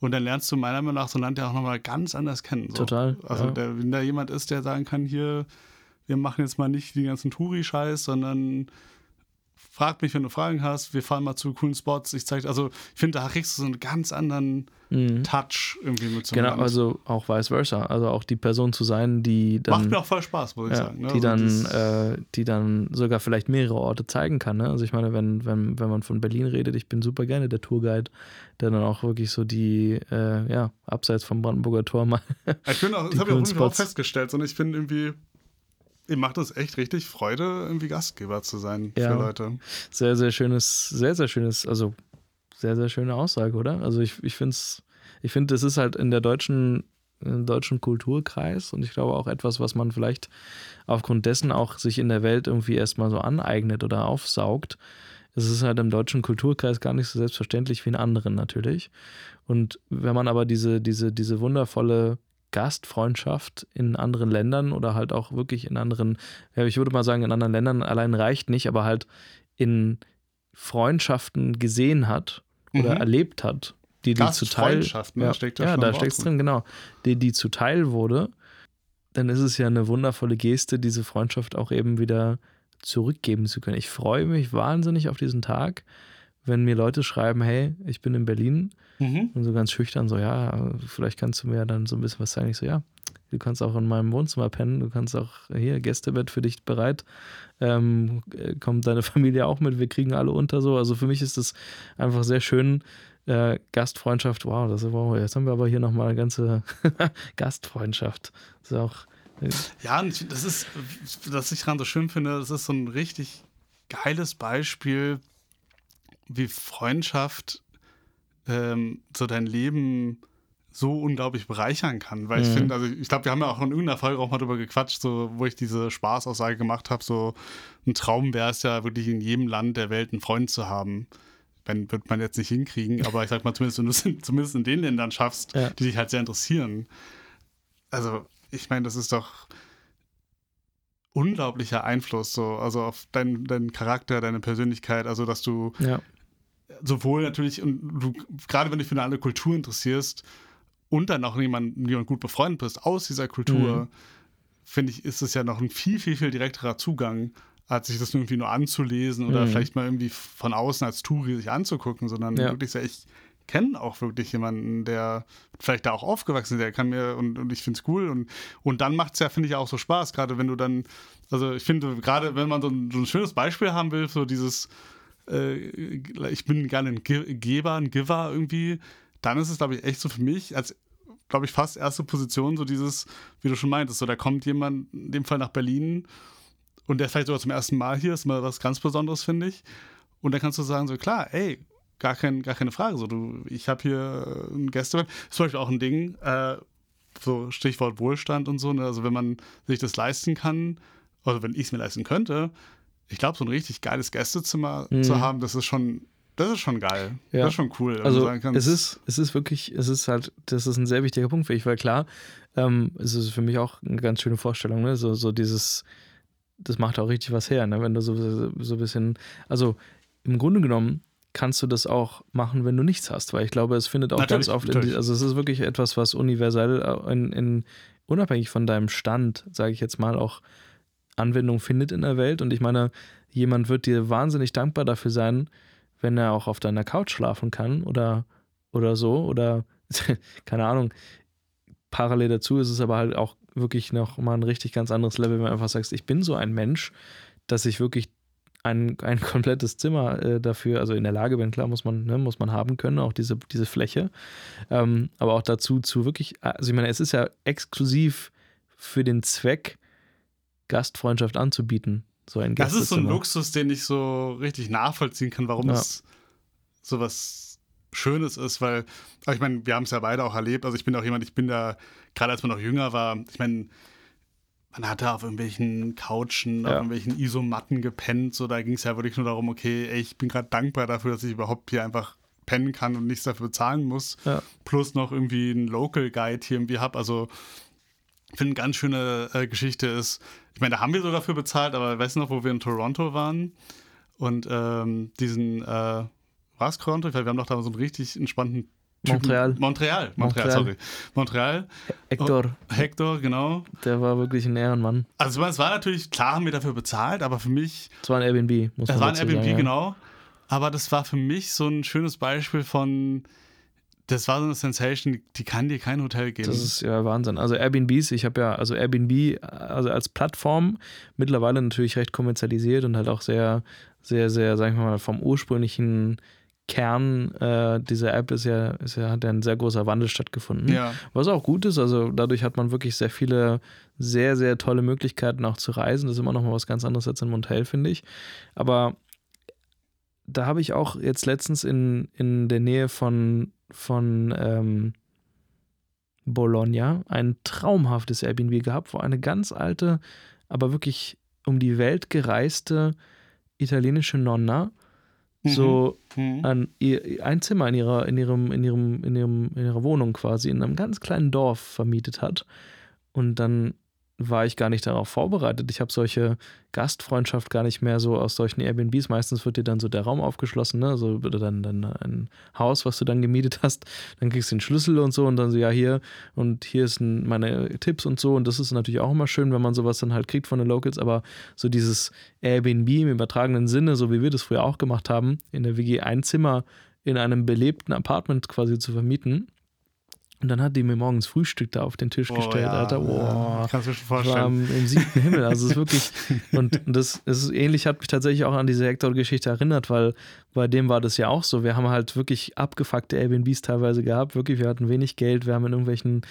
und dann lernst du meiner Meinung nach so ein Land ja auch nochmal ganz anders kennen. So. Total. Also ja. der, wenn da jemand ist, der sagen kann, hier, wir machen jetzt mal nicht den ganzen Touri-Scheiß, sondern frag mich, wenn du Fragen hast, wir fahren mal zu coolen Spots, ich zeig, also ich finde, da kriegst du so einen ganz anderen mhm. Touch irgendwie mit so einem Genau, Land. Also auch vice versa, also auch die Person zu sein, die dann... Macht mir auch voll Spaß, muss ja, ich sagen. Ne? Die, also dann, äh, die dann sogar vielleicht mehrere Orte zeigen kann, ne? Also ich meine, wenn, wenn, wenn man von Berlin redet, ich bin super gerne der Tourguide, der dann auch wirklich so die, äh, ja, abseits vom Brandenburger Tor mal... Ich bin auch, das habe ich auch festgestellt, sondern ich bin irgendwie... Ihr macht es echt richtig Freude, irgendwie Gastgeber zu sein ja. für Leute. Sehr, sehr schönes, sehr, sehr schönes, also sehr, sehr schöne Aussage, oder? Also ich, ich finde es, ich finde, das ist halt in der deutschen, im deutschen Kulturkreis und ich glaube auch etwas, was man vielleicht aufgrund dessen auch sich in der Welt irgendwie erstmal so aneignet oder aufsaugt. Es ist halt im deutschen Kulturkreis gar nicht so selbstverständlich wie in anderen natürlich. Und wenn man aber diese, diese, diese wundervolle Gastfreundschaft in anderen Ländern oder halt auch wirklich in anderen, ich würde mal sagen, in anderen Ländern allein reicht nicht, aber halt in Freundschaften gesehen hat oder mhm. erlebt hat, die die zuteil ne? ja, steckt ja da steckt's drin, genau, die die zuteil wurde, dann ist es ja eine wundervolle Geste, diese Freundschaft auch eben wieder zurückgeben zu können. Ich freue mich wahnsinnig auf diesen Tag, wenn mir Leute schreiben, hey, ich bin in Berlin mhm. und so ganz schüchtern, so ja, vielleicht kannst du mir dann so ein bisschen was sagen. Ich so, ja, du kannst auch in meinem Wohnzimmer pennen, du kannst auch hier, Gästebett für dich bereit, ähm, kommt deine Familie auch mit, wir kriegen alle unter so. Also für mich ist das einfach sehr schön, äh, Gastfreundschaft, wow, das ist, wow, jetzt haben wir aber hier nochmal eine ganze Gastfreundschaft. Das ist auch... Äh, ja, das ist, was ich daran so schön finde, das ist so ein richtig geiles Beispiel, wie Freundschaft ähm, so dein Leben so unglaublich bereichern kann. Weil mhm. ich finde, also ich glaube, wir haben ja auch in irgendeiner Folge auch mal drüber gequatscht, so, wo ich diese Spaßaussage gemacht habe, so ein Traum wäre es ja wirklich in jedem Land der Welt einen Freund zu haben. wenn, wird man jetzt nicht hinkriegen, aber ich sag mal, zumindest wenn du es zumindest in den Ländern schaffst, ja, die dich halt sehr interessieren. Also, ich meine, das ist doch unglaublicher Einfluss, so, also auf deinen, deinen Charakter, deine Persönlichkeit, also dass du ja, sowohl natürlich, und du, gerade wenn du dich für eine andere Kultur interessierst und dann auch jemand, jemand gut befreundet bist aus dieser Kultur, mhm, finde ich, ist es ja noch ein viel, viel, viel direkterer Zugang, als sich das irgendwie nur anzulesen oder mhm, vielleicht mal irgendwie von außen als Touri sich anzugucken, sondern ja, wirklich sehr, ich kenne auch wirklich jemanden, der vielleicht da auch aufgewachsen ist, der kann mir, und, und ich finde es cool, und, und dann macht es ja, finde ich, auch so Spaß, gerade wenn du dann, also ich finde, gerade wenn man so ein, so ein schönes Beispiel haben will, so dieses, äh, ich bin gerne ein Ge- Geber, ein Giver irgendwie, dann ist es, glaube ich, echt so für mich, als, glaube ich, fast erste Position, so dieses, wie du schon meintest, so da kommt jemand, in dem Fall nach Berlin, und der vielleicht sogar zum ersten Mal hier ist, mal was ganz Besonderes, finde ich, und dann kannst du sagen, so klar, ey, Gar, kein, gar keine Frage. So, du, ich habe hier ein Gästebett. Das ist zum Beispiel auch ein Ding, äh, so Stichwort Wohlstand und so. Ne? Also wenn man sich das leisten kann, also wenn ich es mir leisten könnte, ich glaube, so ein richtig geiles Gästezimmer mhm, zu haben, das ist schon, das ist schon geil. Ja. Das ist schon cool. Also sagen kannst, es ist, es ist wirklich, es ist halt, das ist ein sehr wichtiger Punkt für mich, weil klar, ähm, es ist für mich auch eine ganz schöne Vorstellung, ne? So, so dieses, das macht auch richtig was her, ne? Wenn du so, so ein bisschen, also im Grunde genommen kannst du das auch machen, wenn du nichts hast, weil ich glaube, es findet auch natürlich, ganz oft, in die, also es ist wirklich etwas, was universell, in, in, unabhängig von deinem Stand, sage ich jetzt mal, auch Anwendung findet in der Welt, und ich meine, jemand wird dir wahnsinnig dankbar dafür sein, wenn er auch auf deiner Couch schlafen kann oder, oder so, oder keine Ahnung, parallel dazu ist es aber halt auch wirklich noch mal ein richtig ganz anderes Level, wenn du einfach sagst, ich bin so ein Mensch, dass ich wirklich Ein, ein komplettes Zimmer äh, dafür, also in der Lage bin, klar muss man, ne, muss man haben können, auch diese, diese Fläche, ähm, aber auch dazu zu wirklich, also ich meine, es ist ja exklusiv für den Zweck, Gastfreundschaft anzubieten, so ein Gastezimmer. Das ist so ein Luxus, den ich so richtig nachvollziehen kann, warum ja, es sowas Schönes ist, weil, aber ich meine, wir haben es ja beide auch erlebt, also ich bin auch jemand, ich bin da, gerade als man noch jünger war, ich meine, man hat da auf irgendwelchen Couchen, ja, auf irgendwelchen Isomatten gepennt. So, da ging es ja wirklich nur darum, okay, ey, ich bin gerade dankbar dafür, dass ich überhaupt hier einfach pennen kann und nichts dafür bezahlen muss. Ja. Plus noch irgendwie einen Local Guide hier irgendwie habe. Also, ich finde, eine ganz schöne äh, Geschichte ist, ich meine, da haben wir sogar für bezahlt, aber weißt du noch, wo wir in Toronto waren? Und ähm, diesen, äh, war es Toronto? Ich glaube, wir haben doch da so einen richtig entspannten Typen. Montreal. Montreal, Montreal, Montreal, sorry. Montreal. Hector. Oh, Hector, genau. Der war wirklich ein Ehrenmann. Also es war natürlich, klar haben wir dafür bezahlt, aber für mich... Es war ein Airbnb, muss man sagen. Es war ein Airbnb, sagen, genau. Ja. Aber das war für mich so ein schönes Beispiel von... Das war so eine Sensation, die kann dir kein Hotel geben. Das ist ja Wahnsinn. Also Airbnbs, ich habe ja, also Airbnb, also als Plattform mittlerweile natürlich recht kommerzialisiert und halt auch sehr, sehr, sehr, sagen wir mal, vom ursprünglichen... Kern äh, dieser App ist ja, ist ja, hat ja ein sehr großer Wandel stattgefunden. Ja. Was auch gut ist, also dadurch hat man wirklich sehr viele, sehr, sehr tolle Möglichkeiten auch zu reisen. Das ist immer nochmal was ganz anderes als in Montell, finde ich. Aber da habe ich auch jetzt letztens in, in der Nähe von, von ähm, Bologna ein traumhaftes Airbnb gehabt, wo eine ganz alte, aber wirklich um die Welt gereiste italienische Nonna so mhm. an ihr, ein Zimmer in ihrer, in ihrem, in ihrem, in ihrem, in ihrer Wohnung quasi in einem ganz kleinen Dorf vermietet hat. Und dann war ich gar nicht darauf vorbereitet. Ich habe solche Gastfreundschaft gar nicht mehr so aus solchen Airbnbs. Meistens wird dir dann so der Raum aufgeschlossen, ne? So, oder dann, dann ein Haus, was du dann gemietet hast. Dann kriegst du den Schlüssel und so und dann so, ja, hier und hier ist meine Tipps und so. Und das ist natürlich auch immer schön, wenn man sowas dann halt kriegt von den Locals. Aber so dieses Airbnb im übertragenen Sinne, so wie wir das früher auch gemacht haben, in der W G ein Zimmer in einem belebten Apartment quasi zu vermieten. Und dann hat die mir morgens Frühstück da auf den Tisch oh, gestellt, ja, Alter. Oh, ja, kannst du schon vorstellen. Im siebten Himmel. Also es ist wirklich, und das ist ähnlich, hat mich tatsächlich auch an diese Hector-Geschichte erinnert, weil bei dem war das ja auch so. Wir haben halt wirklich abgefuckte Airbnbs teilweise gehabt. Wirklich, wir hatten wenig Geld. Wir haben in irgendwelchen,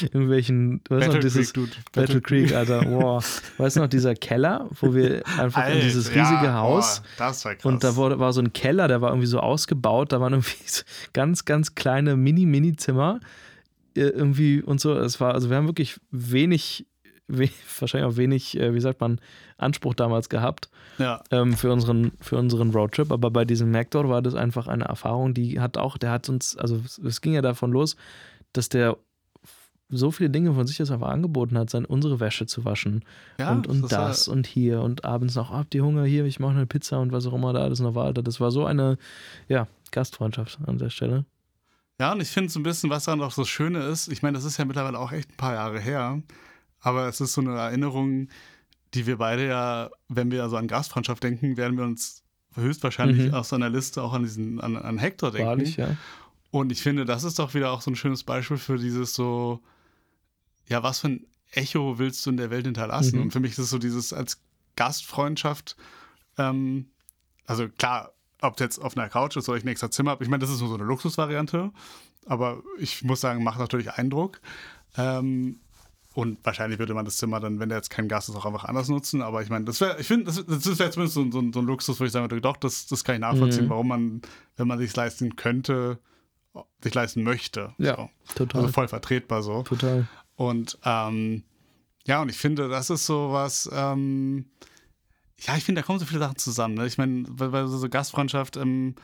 irgendwelchen, weißt du noch, dieses Creek, Battle Creek, Alter. Oh, weißt du noch, dieser Keller, wo wir einfach Alter, in dieses riesige ja, Haus. Oh, das war krass. Und da war, war so ein Keller, der war irgendwie so ausgebaut. Da waren irgendwie so ganz, ganz kleine Mini-Mini-Zimmer. Irgendwie und so, es war, also wir haben wirklich wenig we- wahrscheinlich auch wenig, äh, wie sagt man, Anspruch damals gehabt, ja. ähm, für unseren, für unseren Roadtrip. Aber bei diesem Mektor war das einfach eine Erfahrung, die hat auch, der hat uns, also es ging ja davon los, dass der so viele Dinge von sich aus einfach angeboten hat, seine, unsere Wäsche zu waschen ja, und, und das, das und hier und abends noch, oh, habt ihr Hunger, hier, ich mache eine Pizza und was auch immer da alles noch war. Das war so eine, ja, Gastfreundschaft an der Stelle. Ja, und ich finde so ein bisschen, was daran auch so Schöne ist, ich meine, das ist ja mittlerweile auch echt ein paar Jahre her, aber es ist so eine Erinnerung, die wir beide ja, wenn wir also an Gastfreundschaft denken, werden wir uns höchstwahrscheinlich mhm. aus einer Liste auch an diesen, an, an Hector denken. Wahrlich, ja. Und ich finde, das ist doch wieder auch so ein schönes Beispiel für dieses so, ja, was für ein Echo willst du in der Welt hinterlassen? Mhm. Und für mich ist es so dieses als Gastfreundschaft, ähm, also klar, ob das jetzt auf einer Couch ist oder ich ein extra Zimmer habe. Ich meine, das ist nur so eine Luxusvariante. Aber ich muss sagen, macht natürlich Eindruck. Ähm, und wahrscheinlich würde man das Zimmer dann, wenn der jetzt kein Gast ist, auch einfach anders nutzen. Aber ich meine, das wäre, ich finde, das, das ist jetzt zumindest so, so, so ein Luxus, wo ich sagen würde, doch, das, das kann ich nachvollziehen, mhm. warum man, wenn man sich leisten könnte, sich leisten möchte. Ja, so. Total. Also voll vertretbar so. Total. Und ähm, ja, und ich finde, das ist so was, ähm, ja, ich finde, da kommen so viele Sachen zusammen. Ne? Ich meine, weil so Gastfreundschaft, ähm,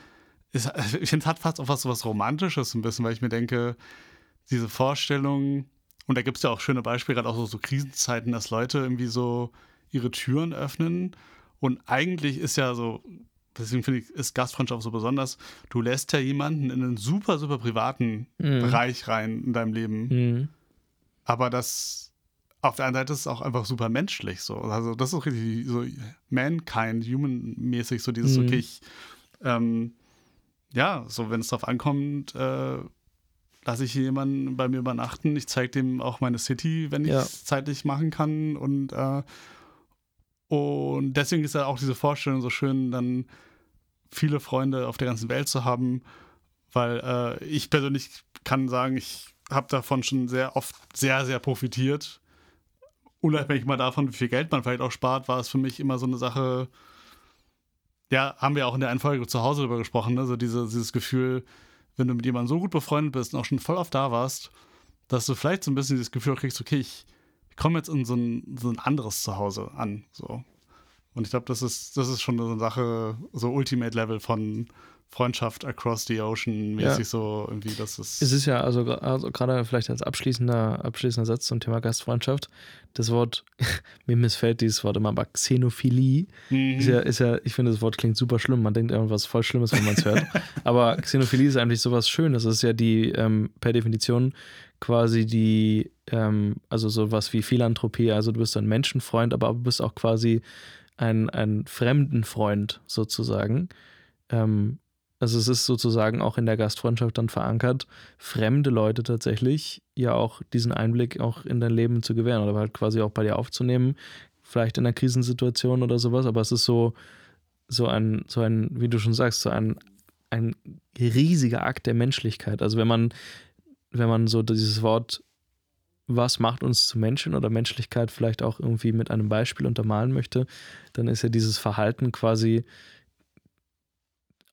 ist, ich finde, es hat fast auch was, so was Romantisches ein bisschen, weil ich mir denke, diese Vorstellung, und da gibt es ja auch schöne Beispiele, gerade auch so, so Krisenzeiten, dass Leute irgendwie so ihre Türen öffnen. Und eigentlich ist ja so, deswegen finde ich, ist Gastfreundschaft so besonders, du lässt ja jemanden in einen super, super privaten mhm. Bereich rein in deinem Leben. Mhm. Aber das... Auf der einen Seite ist es auch einfach super menschlich so. Also das ist auch richtig so mankind, human-mäßig, so dieses, mhm. okay, ich, ähm, ja, so wenn es drauf ankommt, äh, lasse ich jemanden bei mir übernachten, ich zeige dem auch meine City, wenn ich es ja. zeitlich machen kann. Und, äh, und deswegen ist ja auch diese Vorstellung so schön, dann viele Freunde auf der ganzen Welt zu haben, weil äh, ich persönlich kann sagen, ich habe davon schon sehr oft sehr, sehr profitiert. Unabhängig mal davon, wie viel Geld man vielleicht auch spart, war es für mich immer so eine Sache, ja, haben wir auch in der einen Folge zu Hause drüber gesprochen, ne? So diese, dieses Gefühl, wenn du mit jemandem so gut befreundet bist und auch schon voll oft da warst, dass du vielleicht so ein bisschen dieses Gefühl auch kriegst, okay, ich, ich komme jetzt in so ein, so ein anderes Zuhause an, so. Und ich glaube, das ist, das ist schon so eine Sache, so Ultimate-Level von Freundschaft across the ocean mäßig ja. so irgendwie, das ist... Es ist ja, also, also gerade vielleicht als abschließender, abschließender Satz zum Thema Gastfreundschaft, das Wort, mir missfällt dieses Wort immer, aber Xenophilie mhm. ist, ja, ist ja, ich finde, das Wort klingt super schlimm, man denkt irgendwas voll Schlimmes, wenn man es hört, aber Xenophilie ist eigentlich sowas Schönes, das ist ja die, ähm, per Definition quasi die, ähm, also sowas wie Philanthropie, also du bist ein Menschenfreund, aber du bist auch quasi ein, ein Fremdenfreund sozusagen, ähm, also es ist sozusagen auch in der Gastfreundschaft dann verankert, fremde Leute tatsächlich ja auch diesen Einblick auch in dein Leben zu gewähren oder halt quasi auch bei dir aufzunehmen, vielleicht in einer Krisensituation oder sowas, aber es ist so, so ein, so ein, wie du schon sagst, so ein, ein riesiger Akt der Menschlichkeit. Also wenn man, wenn man so dieses Wort, was macht uns zu Menschen oder Menschlichkeit vielleicht auch irgendwie mit einem Beispiel untermalen möchte, dann ist ja dieses Verhalten quasi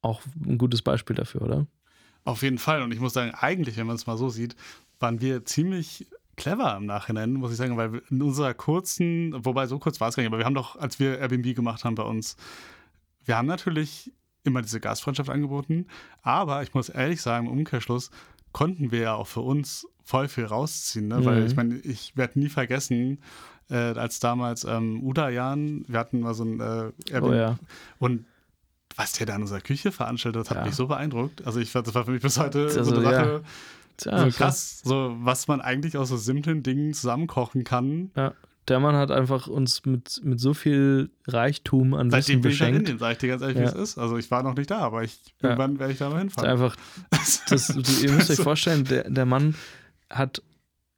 auch ein gutes Beispiel dafür, oder? Auf jeden Fall. Und ich muss sagen, eigentlich, wenn man es mal so sieht, waren wir ziemlich clever im Nachhinein, muss ich sagen, weil in unserer kurzen, wobei so kurz war es gar nicht, aber wir haben doch, als wir Airbnb gemacht haben bei uns, wir haben natürlich immer diese Gastfreundschaft angeboten, aber ich muss ehrlich sagen, im Umkehrschluss konnten wir ja auch für uns voll viel rausziehen, ne? Mhm. Weil ich meine, ich werde nie vergessen, äh, als damals ähm, Udayan, wir hatten mal so ein äh, Airbnb oh, ja. und was der da in unserer Küche veranstaltet hat, ja. hat mich so beeindruckt. Also ich, das war für mich bis heute also, so eine Sache, ja. so krass, so, was man eigentlich aus so simplen Dingen zusammenkochen kann. Ja. Der Mann hat einfach uns mit, mit so viel Reichtum an Wissen beschenkt. Seitdem bin ich in Indien, sag ich dir ganz ehrlich, ja. wie es ist. Also ich war noch nicht da, aber ich, ja. irgendwann werde ich da mal hinfahren. Einfach, das, ihr müsst euch vorstellen, der, der Mann hat,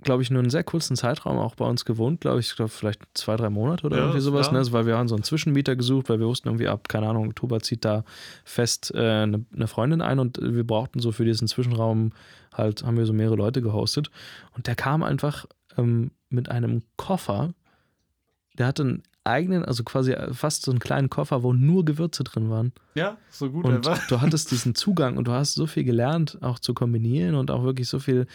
glaube ich, nur einen sehr kurzen Zeitraum auch bei uns gewohnt, glaube ich, glaub, vielleicht zwei, drei Monate oder ja, irgendwie sowas, ja. ne? Also, weil wir haben so einen Zwischenmieter gesucht, weil wir wussten irgendwie ab, keine Ahnung, Oktober zieht da fest äh, eine, eine Freundin ein und wir brauchten so für diesen Zwischenraum halt, haben wir so mehrere Leute gehostet und der kam einfach ähm, mit einem Koffer, der hatte einen eigenen, also quasi fast so einen kleinen Koffer, wo nur Gewürze drin waren. Ja, so gut. Und einfach. Du hattest diesen Zugang und du hast so viel gelernt, auch zu kombinieren und auch wirklich so viel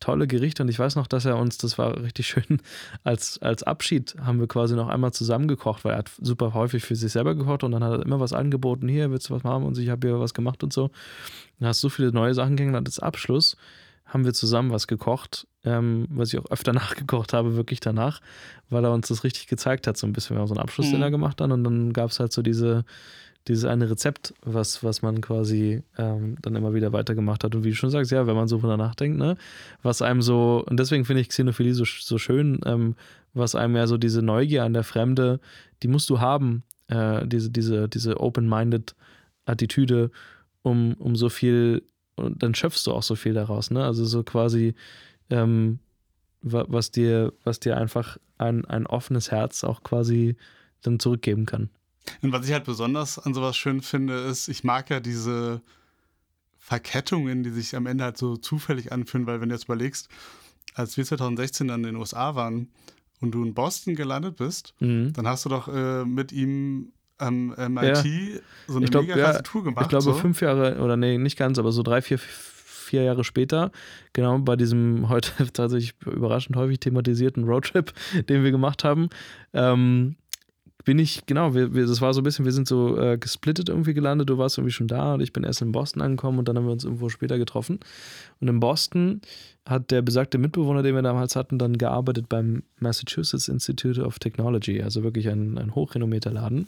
tolle Gerichte. Und ich weiß noch, dass er uns, das war richtig schön, als, als Abschied haben wir quasi noch einmal zusammengekocht, weil er hat super häufig für sich selber gekocht und dann hat er immer was angeboten, hier, willst du was haben? Und ich habe hier was gemacht und so. Du hast so viele neue Sachen kennengelernt. Als Abschluss haben wir zusammen was gekocht, ähm, was ich auch öfter nachgekocht habe, wirklich danach, weil er uns das richtig gezeigt hat, so ein bisschen. Wir haben so einen Abschlussdinner mhm. gemacht dann und dann gab es halt so diese, dieses eine Rezept, was, was man quasi ähm, dann immer wieder weitergemacht hat. Und wie du schon sagst, ja, wenn man so drüber nachdenkt, ne, was einem so, und deswegen finde ich Xenophilie so, so schön, ähm, was einem ja so diese Neugier an der Fremde, die musst du haben, äh, diese, diese, diese open-minded Attitüde, um, um so viel. Und dann schöpfst du auch so viel daraus, ne? Also so quasi, ähm, was dir, was dir einfach ein, ein offenes Herz auch quasi dann zurückgeben kann. Und was ich halt besonders an sowas schön finde, ist, ich mag ja diese Verkettungen, die sich am Ende halt so zufällig anfühlen, weil wenn du jetzt überlegst, als wir zwanzig sechzehn dann in den U S A waren und du in Boston gelandet bist, mhm. dann hast du doch äh, mit ihm am M I T ja. so eine glaub, mega krasse ja, Tour gemacht. Ich glaube so. fünf Jahre, oder nee, nicht ganz, aber so drei, vier, vier Jahre später, genau bei diesem heute tatsächlich überraschend häufig thematisierten Roadtrip, den wir gemacht haben, ähm, bin ich, genau, wir, wir, das war so ein bisschen, wir sind so äh, gesplittet irgendwie gelandet, du warst irgendwie schon da und ich bin erst in Boston angekommen und dann haben wir uns irgendwo später getroffen. Und in Boston hat der besagte Mitbewohner, den wir damals hatten, dann gearbeitet beim Massachusetts Institute of Technology, also wirklich ein, ein hochrenommierter Laden.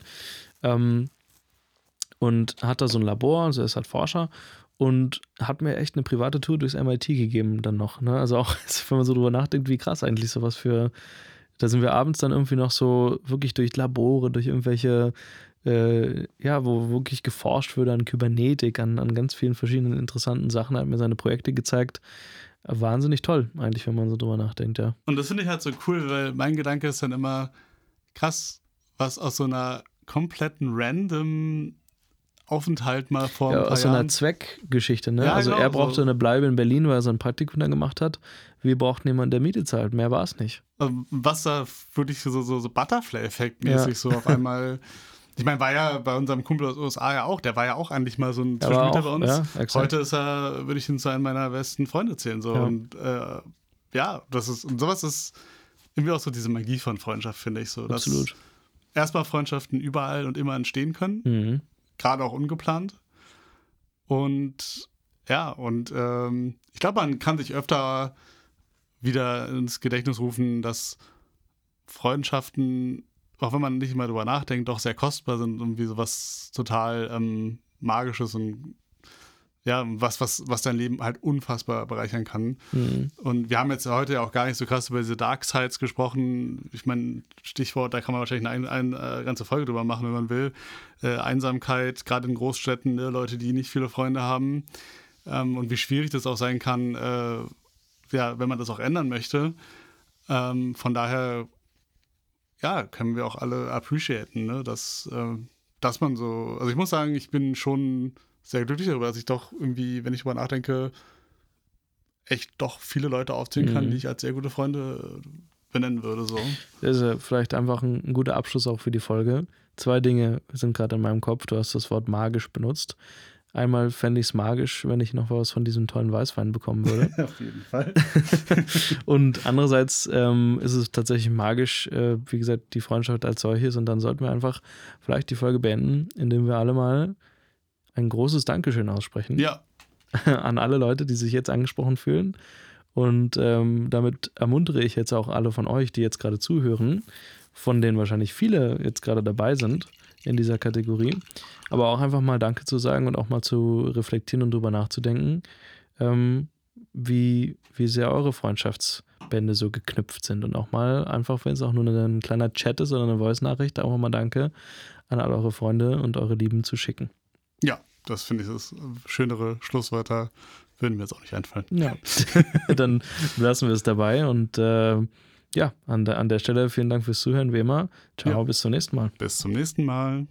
Ähm, und hat da so ein Labor, also er ist halt Forscher und hat mir echt eine private Tour durchs M I T gegeben dann noch. Ne? Also auch, wenn man so drüber nachdenkt, wie krass eigentlich sowas für... Da sind wir abends dann irgendwie noch so wirklich durch Labore, durch irgendwelche, äh, ja, wo wirklich geforscht wird an Kybernetik, an, an ganz vielen verschiedenen interessanten Sachen. Er hat mir seine Projekte gezeigt. Wahnsinnig toll, eigentlich, wenn man so drüber nachdenkt, ja. Und das finde ich halt so cool, weil mein Gedanke ist dann immer krass, was aus so einer kompletten random Aufenthalt mal vor ein ja, paar aus so einer Jahren. Zweckgeschichte, ne? Ja, also genau, er brauchte so. eine Bleibe in Berlin, weil er so ein Praktikum da gemacht hat. Wir brauchten jemanden, der Miete zahlt. Mehr war es nicht. Was da wirklich so, so, so Butterfly-Effekt-mäßig ja. so auf einmal... Ich meine, war ja bei unserem Kumpel aus den U S A ja auch, der war ja auch eigentlich mal so ein Zwischenmieter bei uns. Ja, heute ist er, würde ich ihn zu einem meiner besten Freunde zählen. So. Ja. Und äh, ja, das ist, und sowas ist irgendwie auch so diese Magie von Freundschaft, finde ich so. Dass Absolut. Erstmal Freundschaften überall und immer entstehen können. Mhm. Gerade auch ungeplant. Und ja, und ähm, ich glaube, man kann sich öfter wieder ins Gedächtnis rufen, dass Freundschaften, auch wenn man nicht mal drüber nachdenkt, doch sehr kostbar sind und wie sowas total ähm, Magisches und ja, was, was, was dein Leben halt unfassbar bereichern kann. Mhm. Und wir haben jetzt heute ja auch gar nicht so krass über diese Dark Sides gesprochen. Ich meine, Stichwort, da kann man wahrscheinlich eine, eine, eine ganze Folge drüber machen, wenn man will. Äh, Einsamkeit, gerade in Großstädten, ne, Leute, die nicht viele Freunde haben. Ähm, und wie schwierig das auch sein kann, äh, ja, wenn man das auch ändern möchte. Ähm, von daher, ja, können wir auch alle appreciaten, ne? dass, äh, dass man so, also ich muss sagen, ich bin schon... sehr glücklich darüber, dass ich doch irgendwie, wenn ich darüber nachdenke, echt doch viele Leute aufzählen kann, mhm. die ich als sehr gute Freunde benennen würde. So. Das ist ja vielleicht einfach ein, ein guter Abschluss auch für die Folge. Zwei Dinge sind gerade in meinem Kopf. Du hast das Wort magisch benutzt. Einmal fände ich es magisch, wenn ich noch was von diesem tollen Weißwein bekommen würde. Auf jeden Fall. Und andererseits ähm, ist es tatsächlich magisch, äh, wie gesagt, die Freundschaft als solches. Und dann sollten wir einfach vielleicht die Folge beenden, indem wir alle mal ein großes Dankeschön aussprechen. Ja. An alle Leute, die sich jetzt angesprochen fühlen. Und ähm, damit ermuntere ich jetzt auch alle von euch, die jetzt gerade zuhören, von denen wahrscheinlich viele jetzt gerade dabei sind in dieser Kategorie, aber auch einfach mal Danke zu sagen und auch mal zu reflektieren und drüber nachzudenken, ähm, wie, wie sehr eure Freundschaftsbände so geknüpft sind. Und auch mal einfach, wenn es auch nur ein kleiner Chat ist oder eine Voice-Nachricht, auch mal Danke an alle eure Freunde und eure Lieben zu schicken. Ja, das finde ich, das schönere Schlusswörter würden mir jetzt auch nicht einfallen. Ja, dann lassen wir es dabei und äh, ja, an der, an der Stelle vielen Dank fürs Zuhören, wie immer. Ciao, ja. Bis zum nächsten Mal. Bis zum nächsten Mal.